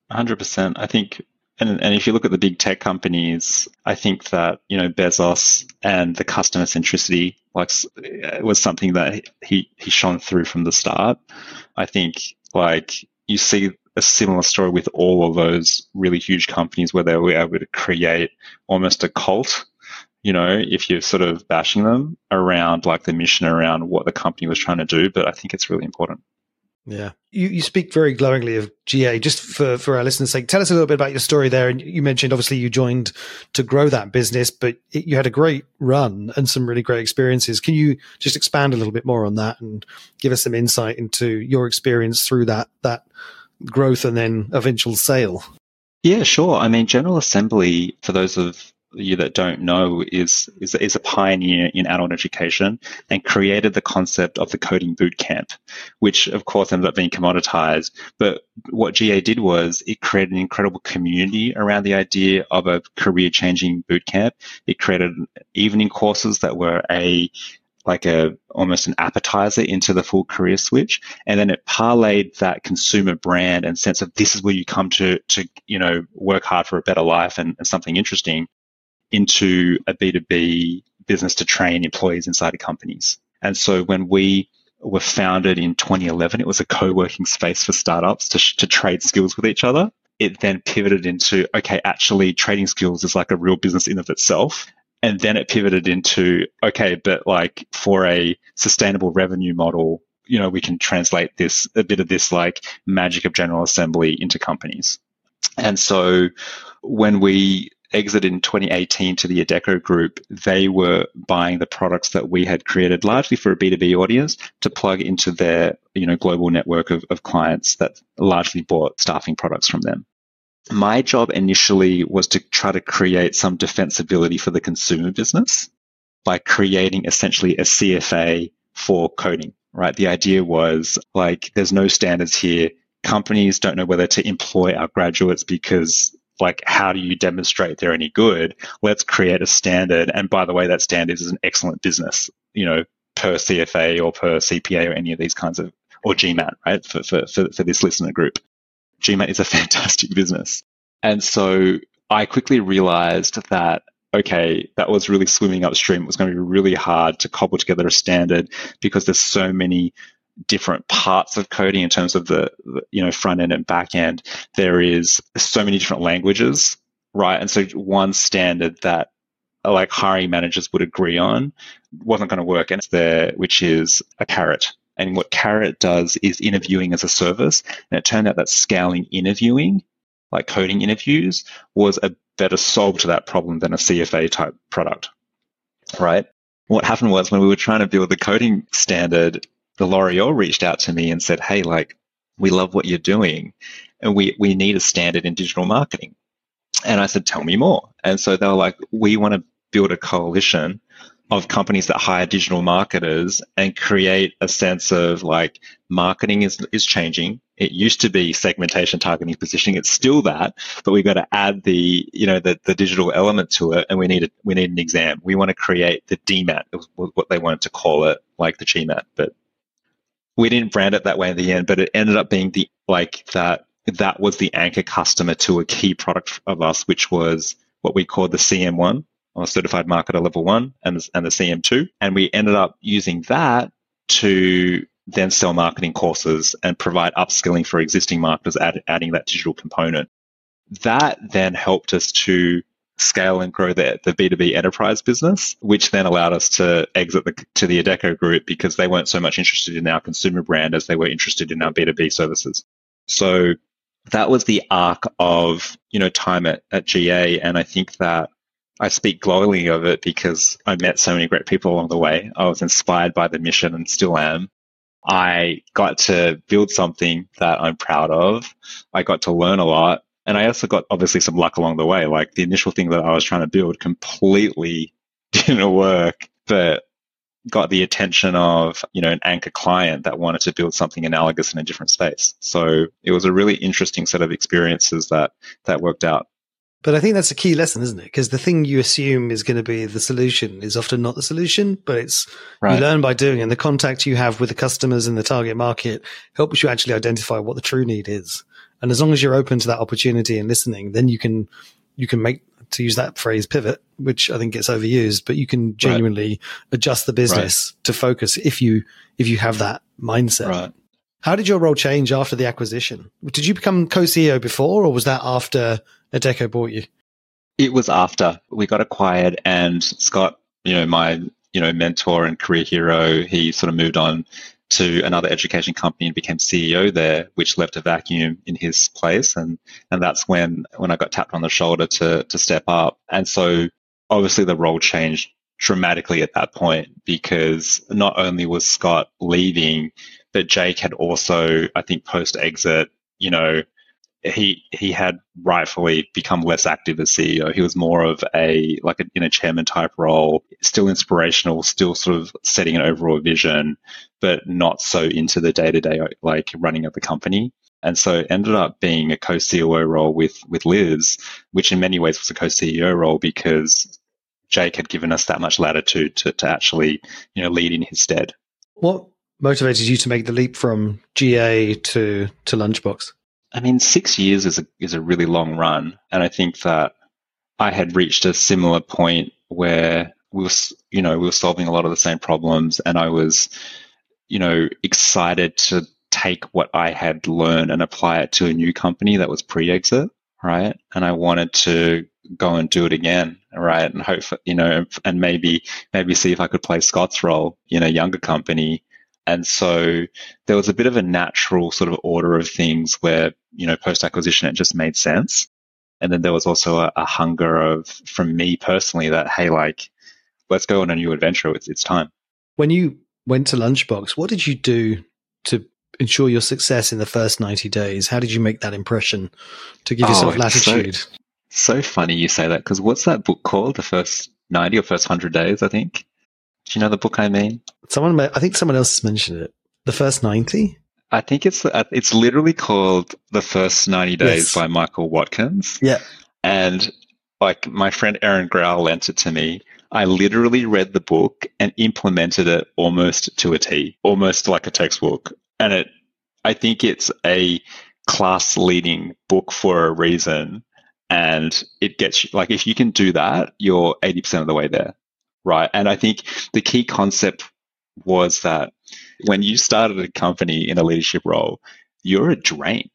one hundred percent. I think, and, and if you look at the big tech companies, I think that, you know, Bezos and the customer centricity like was something that he, he shone through from the start. I think like you see a similar story with all of those really huge companies where they were able to create almost a cult, you know, if you're sort of bashing them around like the mission, around what the company was trying to do. But I think it's really important. Yeah. You you speak very glowingly of G A. Just for, for our listeners' sake, tell us a little bit about your story there. And you mentioned, obviously, you joined to grow that business, but it, you had a great run and some really great experiences. Can you just expand a little bit more on that and give us some insight into your experience through that that growth and then eventual sale? Yeah, sure. I mean, General Assembly, for those of you that don't know, is is, is a pioneer in adult education and created the concept of the coding boot camp, which of course ended up being commoditized. But what G A did was it created an incredible community around the idea of a career-changing boot camp. It created evening courses that were a like a almost an appetizer into the full career switch. And then it parlayed that consumer brand and sense of this is where you come to, to you know, work hard for a better life and, and something interesting into a B two B business to train employees inside of companies. And so when we were founded in twenty eleven, it was a co-working space for startups to, to trade skills with each other. It then pivoted into, okay, actually trading skills is like a real business in of itself. And then it pivoted into, okay, but like for a sustainable revenue model, you know, we can translate this, a bit of this like magic of General Assembly into companies. And so when we exited in twenty eighteen to the Adecco group, they were buying the products that we had created largely for a B two B audience to plug into their, you know, global network of, of clients that largely bought staffing products from them. My job initially was to try to create some defensibility for the consumer business by creating essentially a C F A for coding, right? The idea was like, there's no standards here. Companies don't know whether to employ our graduates because like, how do you demonstrate they're any good? Let's create a standard. And by the way, that standard is an excellent business, you know, per C F A or per C P A or any of these kinds of, or G MAT, right? For, for, for, for this listener group. G MAT is a fantastic business. And so I quickly realized that, okay, that was really swimming upstream. It was going to be really hard to cobble together a standard because there's so many different parts of coding in terms of the, the you know, front end and back end. There is so many different languages, right? And so one standard that like hiring managers would agree on wasn't going to work. And it's there, which is a Carrot. And what Carrot does is interviewing as a service. And it turned out that scaling interviewing, like coding interviews, was a better solve to that problem than a C F A type product, right? What happened was when we were trying to build the coding standard, the L'Oreal reached out to me and said, hey, like, we love what you're doing and we, we need a standard in digital marketing. And I said, tell me more. And so they were like, we want to build a coalition of companies that hire digital marketers and create a sense of like marketing is, is changing. It used to be segmentation, targeting, positioning. It's still that, but we've got to add the, you know, the, the digital element to it. And we need a, we need an exam. We want to create the D MAT, what they wanted to call it, like the G MAT, but we didn't brand it that way in the end, but it ended up being the like that that was the anchor customer to a key product of us, which was what we called the C M one, or Certified Marketer Level one, and, and the C M two. And we ended up using that to then sell marketing courses and provide upskilling for existing marketers, add, adding that digital component. That then helped us to scale and grow the, the B two B enterprise business, which then allowed us to exit the, to the Adecco group because they weren't so much interested in our consumer brand as they were interested in our B two B services. So that was the arc of, you know, time at, at G A. And I think that I speak glowingly of it because I met so many great people along the way. I was inspired by the mission and still am. I got to build something that I'm proud of. I got to learn a lot. And I also got obviously some luck along the way. Like the initial thing that I was trying to build completely didn't work, but got the attention of, you know, an anchor client that wanted to build something analogous in a different space. So it was a really interesting set of experiences that that worked out. But I think that's a key lesson, isn't it? Because the thing you assume is going to be the solution is often not the solution, but it's right. You learn by doing, and the contact you have with the customers in the target market helps you actually identify what the true need is. And as long as you're open to that opportunity and listening, then you can, you can make, to use that phrase, pivot, which I think gets overused, but you can genuinely right. adjust the business right. to focus if you, if you have that mindset. Right. How did your role change after the acquisition? Did you become co-C E O before, or was that after Adecco bought you? It was after we got acquired, and Scott, you know, my, you know, mentor and career hero, he sort of moved on to another education company and became C E O there, which left a vacuum in his place. And and that's when, when I got tapped on the shoulder to to step up. And so obviously the role changed dramatically at that point, because not only was Scott leaving, but Jake had also, I think post-exit, you know, he he had rightfully become less active as C E O. He was more of a, like a, in a chairman type role, still inspirational, still sort of setting an overall vision, but not so into the day-to-day, like running of the company. And so it ended up being a co-C O O role with, with Liz, which in many ways was a co-C E O role because Jake had given us that much latitude to, to actually, you know, lead in his stead. What motivated you to make the leap from G A to, to Lunchbox? I mean, six years is a is a really long run, and I think that I had reached a similar point where we were, you know, we were solving a lot of the same problems, and I was, you know, excited to take what I had learned and apply it to a new company that was pre-exit, right? And I wanted to go and do it again, right? And hope for, you know, and maybe maybe see if I could play Scott's role in a younger company. And so there was a bit of a natural sort of order of things where, you know, post-acquisition, it just made sense. And then there was also a, a hunger of, from me personally, that, hey, like, let's go on a new adventure. It's, it's time. When you went to Lunchbox, what did you do to ensure your success in the first ninety days? How did you make that impression to give yourself oh, latitude? So, so funny you say that, because what's that book called? The First ninety or First one hundred days, I think. Do you know the book I mean? Someone, I think someone else has mentioned it. The First ninety? I think it's it's literally called The First ninety days, yes, by Michael Watkins. Yeah. And like my friend Aaron Growl lent it to me. I literally read the book and implemented it almost to a T, almost like a textbook. And it, I think it's a class-leading book for a reason. And it gets, like, if you can do that, you're eighty percent of the way there, right? And I think the key concept was that when you started a company in a leadership role, you're a drain.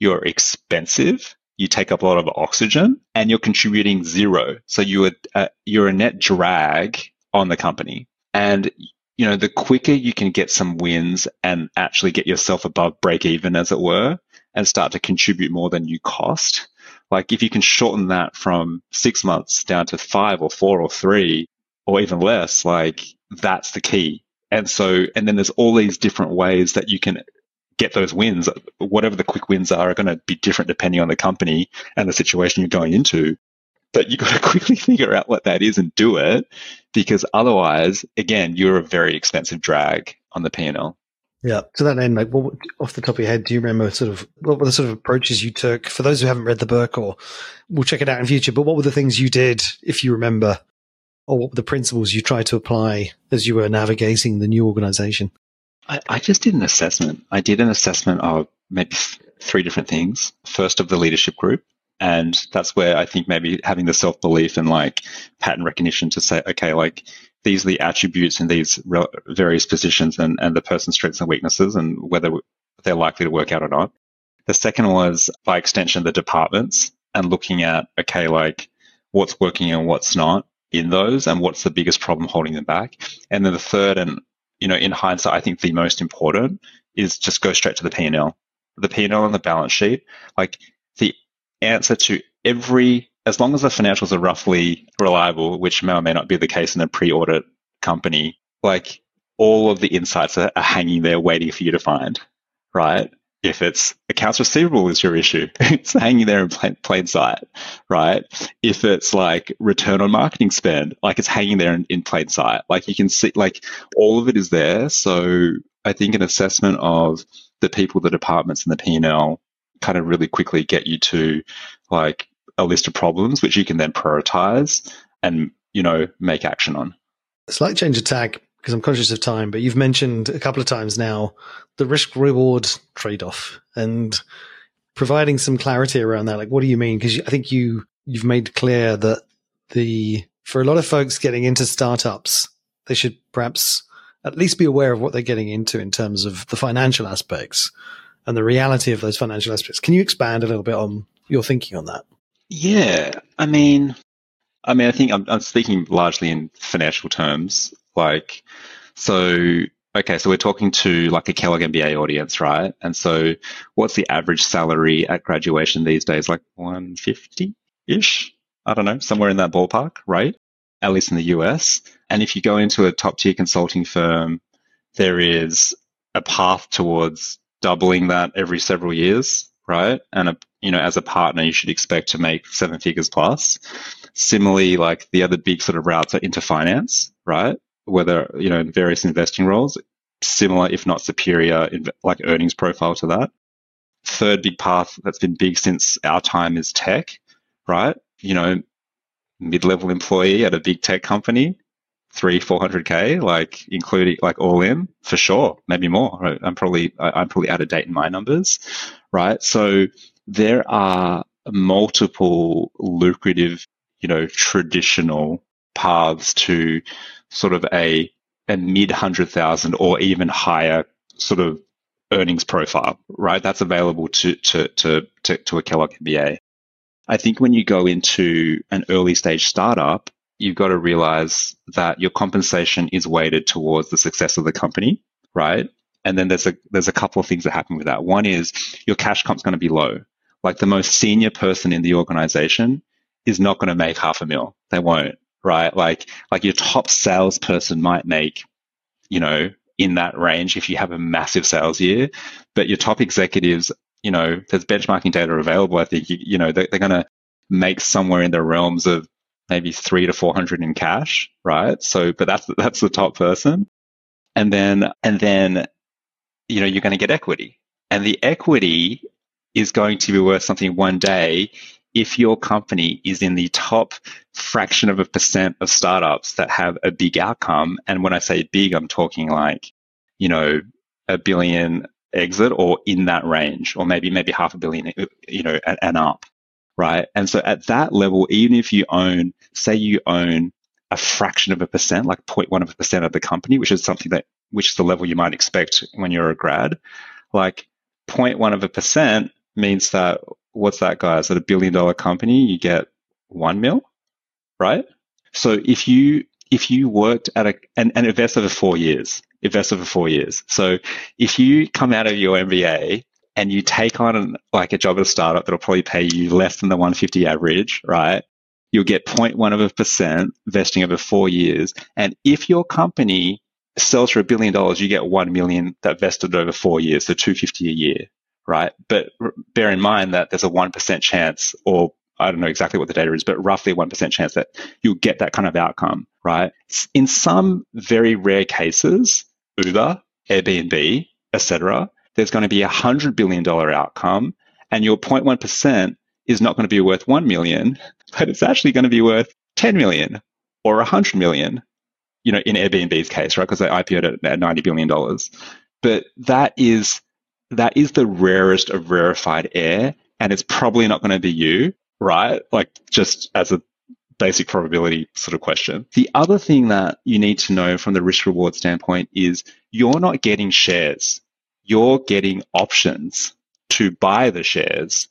You're expensive. You take up a lot of oxygen, and you're contributing zero. So you are, uh, you're a net drag on the company. And you know, the quicker you can get some wins and actually get yourself above break even, as it were, and start to contribute more than you cost. Like if you can shorten that from six months down to five or four or three or even less, like that's the key. And so, and then there's all these different ways that you can get those wins. Whatever the quick wins are, are going to be different depending on the company and the situation you're going into. But you've got to quickly figure out what that is and do it, because otherwise, again, you're a very expensive drag on the P and L. Yeah. To that end, like, what, off the top of your head, do you remember sort of what were the sort of approaches you took? For those who haven't read the book, or we'll check it out in future, but what were the things you did, if you remember, or what were the principles you tried to apply as you were navigating the new organization? I, I just did an assessment. I did an assessment of maybe three different things. First, of the leadership group. And that's where I think maybe having the self-belief and like pattern recognition to say, okay, like these are the attributes in these re- various positions and, and the person's strengths and weaknesses and whether they're likely to work out or not. The second was, by extension, the departments, and looking at, okay, like what's working and what's not in those, and what's the biggest problem holding them back. And then the third, and you know, in hindsight, I think the most important is just go straight to the P and L. The P and L and the balance sheet, like the answer to every, as long as the financials are roughly reliable, which may or may not be the case in a pre-audit company, like all of the insights are, are hanging there waiting for you to find, right? If it's accounts receivable is your issue, it's hanging there in plain, plain sight, right? If it's like return on marketing spend, like it's hanging there in, in plain sight. Like you can see, like all of it is there. So I think an assessment of the people, the departments, and the P and L kind of really quickly get you to like a list of problems, which you can then prioritize and, you know, make action on. A slight change of tack, because I'm conscious of time, but you've mentioned a couple of times now the risk reward trade-off and providing some clarity around that. Like, what do you mean? Because I think you, you've made clear that the, for a lot of folks getting into startups, they should perhaps at least be aware of what they're getting into in terms of the financial aspects and the reality of those financial aspects. Can you expand a little bit on your thinking on that? Yeah. I mean, I mean, I think I'm, I'm speaking largely in financial terms. Like, so, okay, so we're talking to like a Kellogg M B A audience, right? And so what's the average salary at graduation these days? Like one fifty-ish? I don't know, somewhere in that ballpark, right? At least in the U S. And if you go into a top-tier consulting firm, there is a path towards doubling that every several years, right? And, a, you know, as a partner, you should expect to make seven figures plus. Similarly, like the other big sort of routes are into finance, right? Whether, you know, in various investing roles, similar, if not superior, in, like earnings profile to that. Third big path that's been big since our time is tech, right? You know, mid-level employee at a big tech company, three, four hundred K, like including like all in for sure, maybe more. Right? I'm probably, I'm probably out of date in my numbers, right? So there are multiple lucrative you know, traditional paths to sort of a, a mid hundred thousand or even higher sort of earnings profile, right? That's available to, to, to, to, to a Kellogg M B A. I think when you go into an early stage startup, you've got to realize that your compensation is weighted towards the success of the company, right? And then there's a there's a couple of things that happen with that. One is your cash comp's going to be low. Like the most senior person in the organization is not going to make half a mil. They won't, right? Like like your top salesperson might make, you know, in that range if you have a massive sales year, but your top executives, you know, there's benchmarking data available. I think you, you know they're, they're going to make somewhere in the realms of maybe three to four hundred in cash, right? So, but that's that's the top person, and then and then, you know, you're going to get equity, and the equity is going to be worth something one day if your company is in the top fraction of a percent of startups that have a big outcome. And when I say big, I'm talking like, you know, a billion exit or in that range, or maybe maybe half a billion, you know, and, and up, right? And so at that level, even if you own, say you own a fraction of a percent, like zero point one of a percent of the company, which is something that, which is the level you might expect when you're a grad, like zero point one of a percent means that, what's that, guys? At a billion dollar company, you get one mil, right? So if you if you worked at a, and, and invest over four years, invest over four years. So if you come out of your M B A and you take on an, like a job at a startup that'll probably pay you less than the one fifty average, right? You'll get zero point one of a percent vesting over four years. And if your company sells for a billion dollars, you get one million that vested over four years, so two fifty a year, right? But bear in mind that there's a one percent chance, or I don't know exactly what the data is, but roughly a one percent chance that you'll get that kind of outcome, right? In some very rare cases, Uber, Airbnb, et cetera, there's going to be a one hundred billion dollars outcome, and your zero point one percent is not going to be worth one million dollars, but it's actually going to be worth ten million dollars or one hundred million dollars, you know, in Airbnb's case, right? Because they I P O'd at ninety billion dollars. But that is that is the rarest of rarefied air, and it's probably not going to be you, right? Like just as a basic probability sort of question. The other thing that you need to know from the risk reward standpoint is you're not getting shares. You're getting options to buy the shares.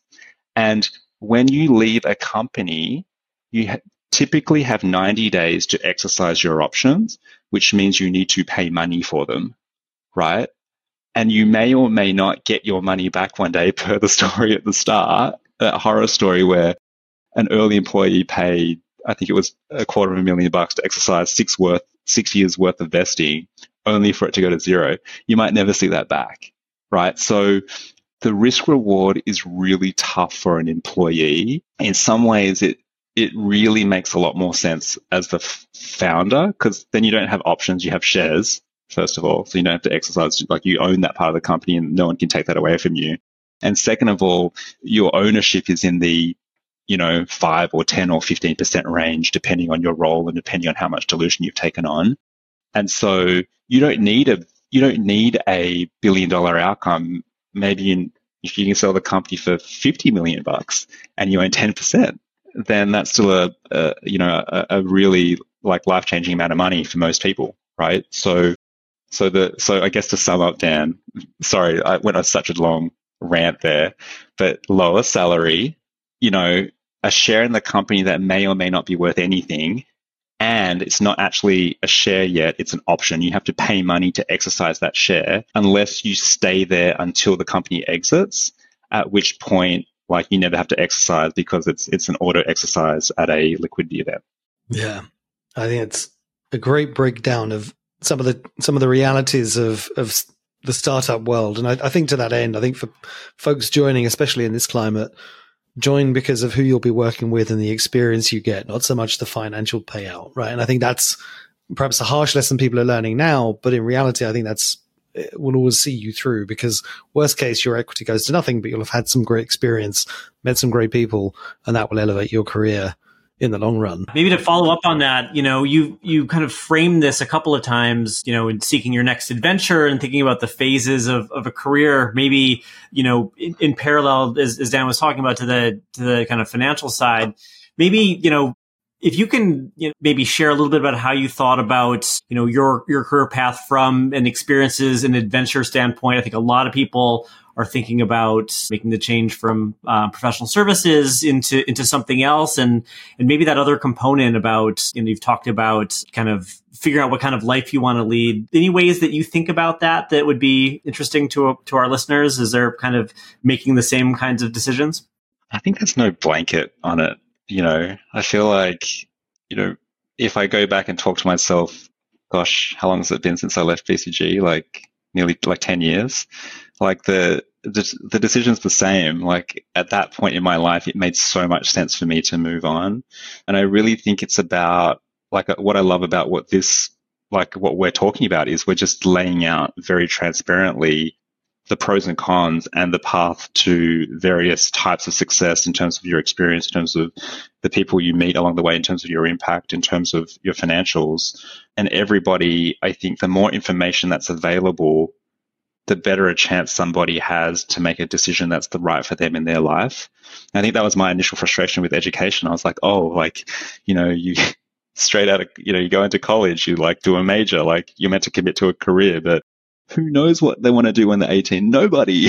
And when you leave a company, you ha- typically have ninety days to exercise your options, which means you need to pay money for them, right? And you may or may not get your money back one day, per the story at the start, that horror story where an early employee paid, I think it was a quarter of a million bucks to exercise six worth six years worth of vesting, only for it to go to zero. You might never see that back, right? So the risk reward is really tough for an employee. In some ways, it it really makes a lot more sense as the founder, because then you don't have options, you have shares. First of all, so you don't have to exercise, like you own that part of the company and no one can take that away from you. And second of all, your ownership is in the, you know, five or ten or fifteen percent range, depending on your role and depending on how much dilution you've taken on. And so you don't need a, you don't need a billion dollar outcome. Maybe in, if you can sell the company for fifty million bucks and you own ten percent, then that's still a, a you know, a, a really like life-changing amount of money for most people, right? So, So the so I guess to sum up, Dan, sorry, I went on such a long rant there, but lower salary, you know, a share in the company that may or may not be worth anything, and it's not actually a share yet, it's an option. You have to pay money to exercise that share unless you stay there until the company exits, at which point, like, you never have to exercise because it's it's an auto exercise at a liquidity event. Yeah, I think it's a great breakdown of some of the some of the realities of, of the startup world. And I, I think to that end, I think for folks joining, especially in this climate, join because of who you'll be working with and the experience you get, not so much the financial payout, right? And I think that's perhaps a harsh lesson people are learning now, but in reality, I think that's it will always see you through, because worst case, your equity goes to nothing, but you'll have had some great experience, met some great people, and that will elevate your career in the long run. Maybe to follow up on that, you know, you you kind of framed this a couple of times, you know, in seeking your next adventure and thinking about the phases of, of a career, maybe, you know, in, in parallel, as, as Dan was talking about, to the to the kind of financial side, maybe, you know, If you can, you know, maybe share a little bit about how you thought about, you know, your, your career path from an experiences and adventure standpoint. I think a lot of people are thinking about making the change from uh, professional services into, into something else. And, and maybe that other component about, you know, you've talked about kind of figuring out what kind of life you want to lead. Any ways that you think about that that would be interesting to, uh, to our listeners? Is there kind of making the same kinds of decisions? I think there's no blanket on it. You know, I feel like, you know, if I go back and talk to myself, gosh, how long has it been since I left B C G? Like nearly like ten years. Like the, the, the decision's the same. Like at that point in my life, it made so much sense for me to move on. And I really think it's about like what I love about what this, like what we're talking about is we're just laying out very transparently the pros and cons and the path to various types of success in terms of your experience, in terms of the people you meet along the way, in terms of your impact, in terms of your financials. And everybody, I think the more information that's available, the better a chance somebody has to make a decision that's the right for them in their life. And I think that was my initial frustration with education. I was like, oh, like, you know, you... straight out of, you know, you go into college, you like do a major, like you're meant to commit to a career, but who knows what they want to do when they're eighteen? Nobody,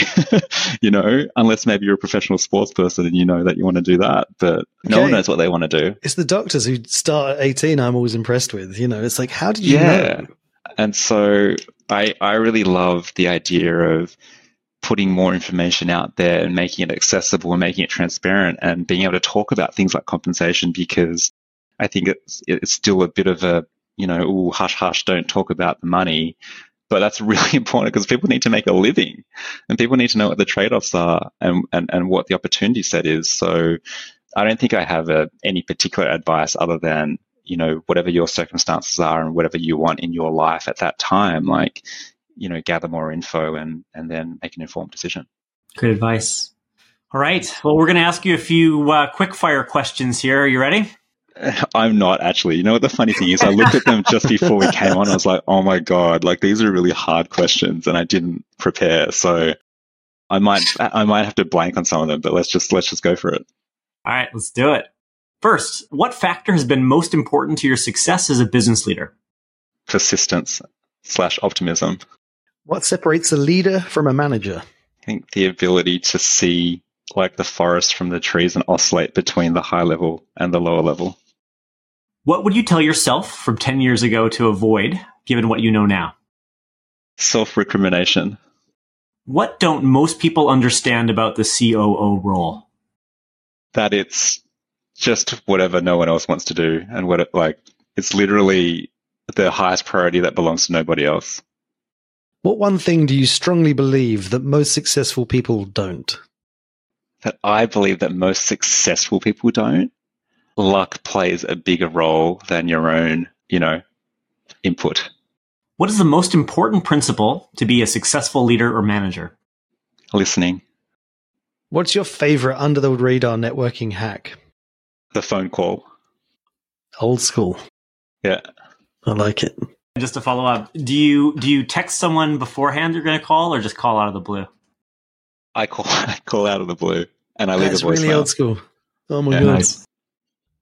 you know, unless maybe you're a professional sports person and you know that you want to do that, but okay. No one knows what they want to do. It's the doctors who start at eighteen I'm always impressed with, you know, it's like, how did you yeah. know? And so I, I really love the idea of putting more information out there and making it accessible and making it transparent and being able to talk about things like compensation, because I think it's, it's still a bit of a, you know, ooh, hush, hush, don't talk about the money. But that's really important because people need to make a living and people need to know what the trade-offs are and, and, and what the opportunity set is. So I don't think I have a, any particular advice other than, you know, whatever your circumstances are and whatever you want in your life at that time, like, you know, gather more info and, and then make an informed decision. Good advice. All right. Well, we're going to ask you a few uh, quick fire questions here. Are you ready? I'm not actually. You know what the funny thing is? I looked at them just before we came on. I was like, oh my God, like these are really hard questions and I didn't prepare. So I might I might have to blank on some of them, but let's just let's just go for it. All right, let's do it. First, what factor has been most important to your success as a business leader? Persistence slash optimism. What separates a leader from a manager? I think the ability to see like the forest from the trees and oscillate between the high level and the lower level. What would you tell yourself from ten years ago to avoid, given what you know now? Self-recrimination. What don't most people understand about the C O O role? That it's just whatever no one else wants to do. And what it, like, it's literally the highest priority that belongs to nobody else. What one thing do you strongly believe that most successful people don't? That I believe that most successful people don't. Luck plays a bigger role than your own, you know, input. What is the most important principle to be a successful leader or manager? Listening. What's your favorite under the radar networking hack? The phone call. Old school. Yeah. I like it. Just to follow up, do you do you text someone beforehand you're going to call or just call out of the blue? I call I call out of the blue and I leave That's a voicemail. That's really old school. Oh my yeah, God. Nice.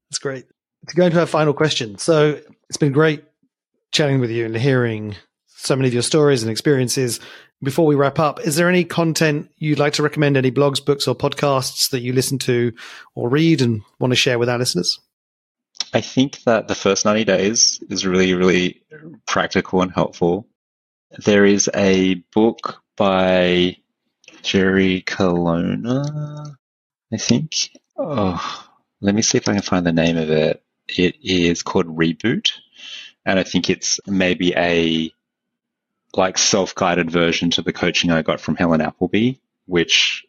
That's great. To go into our final question. So it's been great chatting with you and hearing so many of your stories and experiences. Before we wrap up, is there any content you'd like to recommend, any blogs, books, or podcasts that you listen to or read and want to share with our listeners? I think that the first ninety days is really, really practical and helpful. There is a book by Jerry Colonna, I think. Oh, let me see if I can find the name of it. It is called Reboot. And I think it's maybe a like self-guided version to the coaching I got from Helen Appleby, which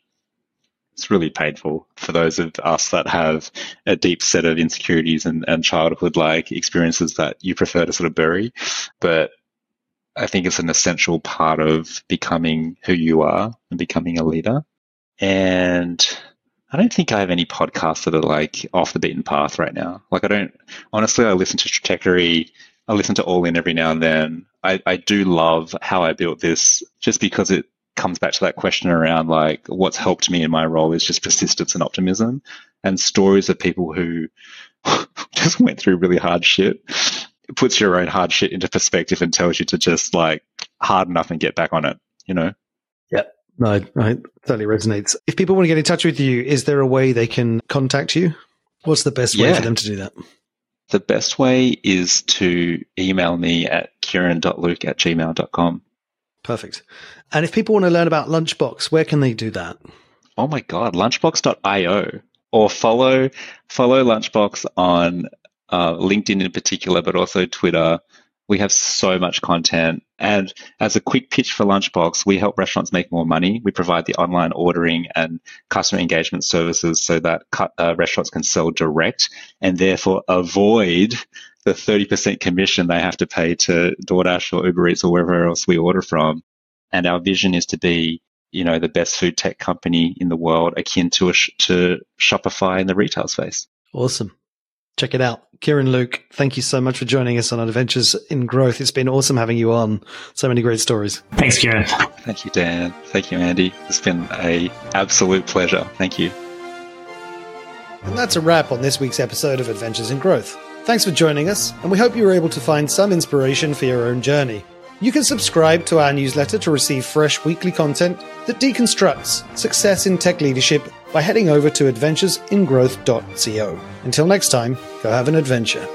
is really painful for those of us that have a deep set of insecurities and, and childhood-like experiences that you prefer to sort of bury. But I think it's an essential part of becoming who you are and becoming a leader. And I don't think I have any podcasts that are like off the beaten path right now. Like I don't, honestly, I listen to Stratechery. I listen to All In every now and then. I, I do love How I Built This just because it comes back to that question around like what's helped me in my role is just persistence and optimism and stories of people who just went through really hard shit. It puts your own hard shit into perspective and tells you to just like harden up and get back on it, you know? Yeah, no, it totally resonates. If people want to get in touch with you, is there a way they can contact you? What's the best way yeah. for them to do that? The best way is to email me at kieran dot luke at gmail dot com. Perfect. And if people want to learn about Lunchbox, where can they do that? Oh my God, lunchbox dot io, or follow follow Lunchbox on uh, LinkedIn in particular, but also Twitter. We have so much content. And as a quick pitch for Lunchbox, we help restaurants make more money. We provide the online ordering and customer engagement services so that uh, restaurants can sell direct and therefore avoid the thirty percent commission they have to pay to DoorDash or Uber Eats or wherever else we order from. And our vision is to be, you know, the best food tech company in the world, akin to a sh- to Shopify in the retail space. Awesome. Check it out. Kieran Luke, thank you so much for joining us on Adventures in Growth. It's been awesome having you on. So many great stories. Thanks, Kieran. Thank you, Dan. Thank you, Andy. It's been an absolute pleasure. Thank you. And that's a wrap on this week's episode of Adventures in Growth. Thanks for joining us, and we hope you were able to find some inspiration for your own journey. You can subscribe to our newsletter to receive fresh weekly content that deconstructs success in tech leadership by heading over to adventures in growth dot co. Until next time, go have an adventure.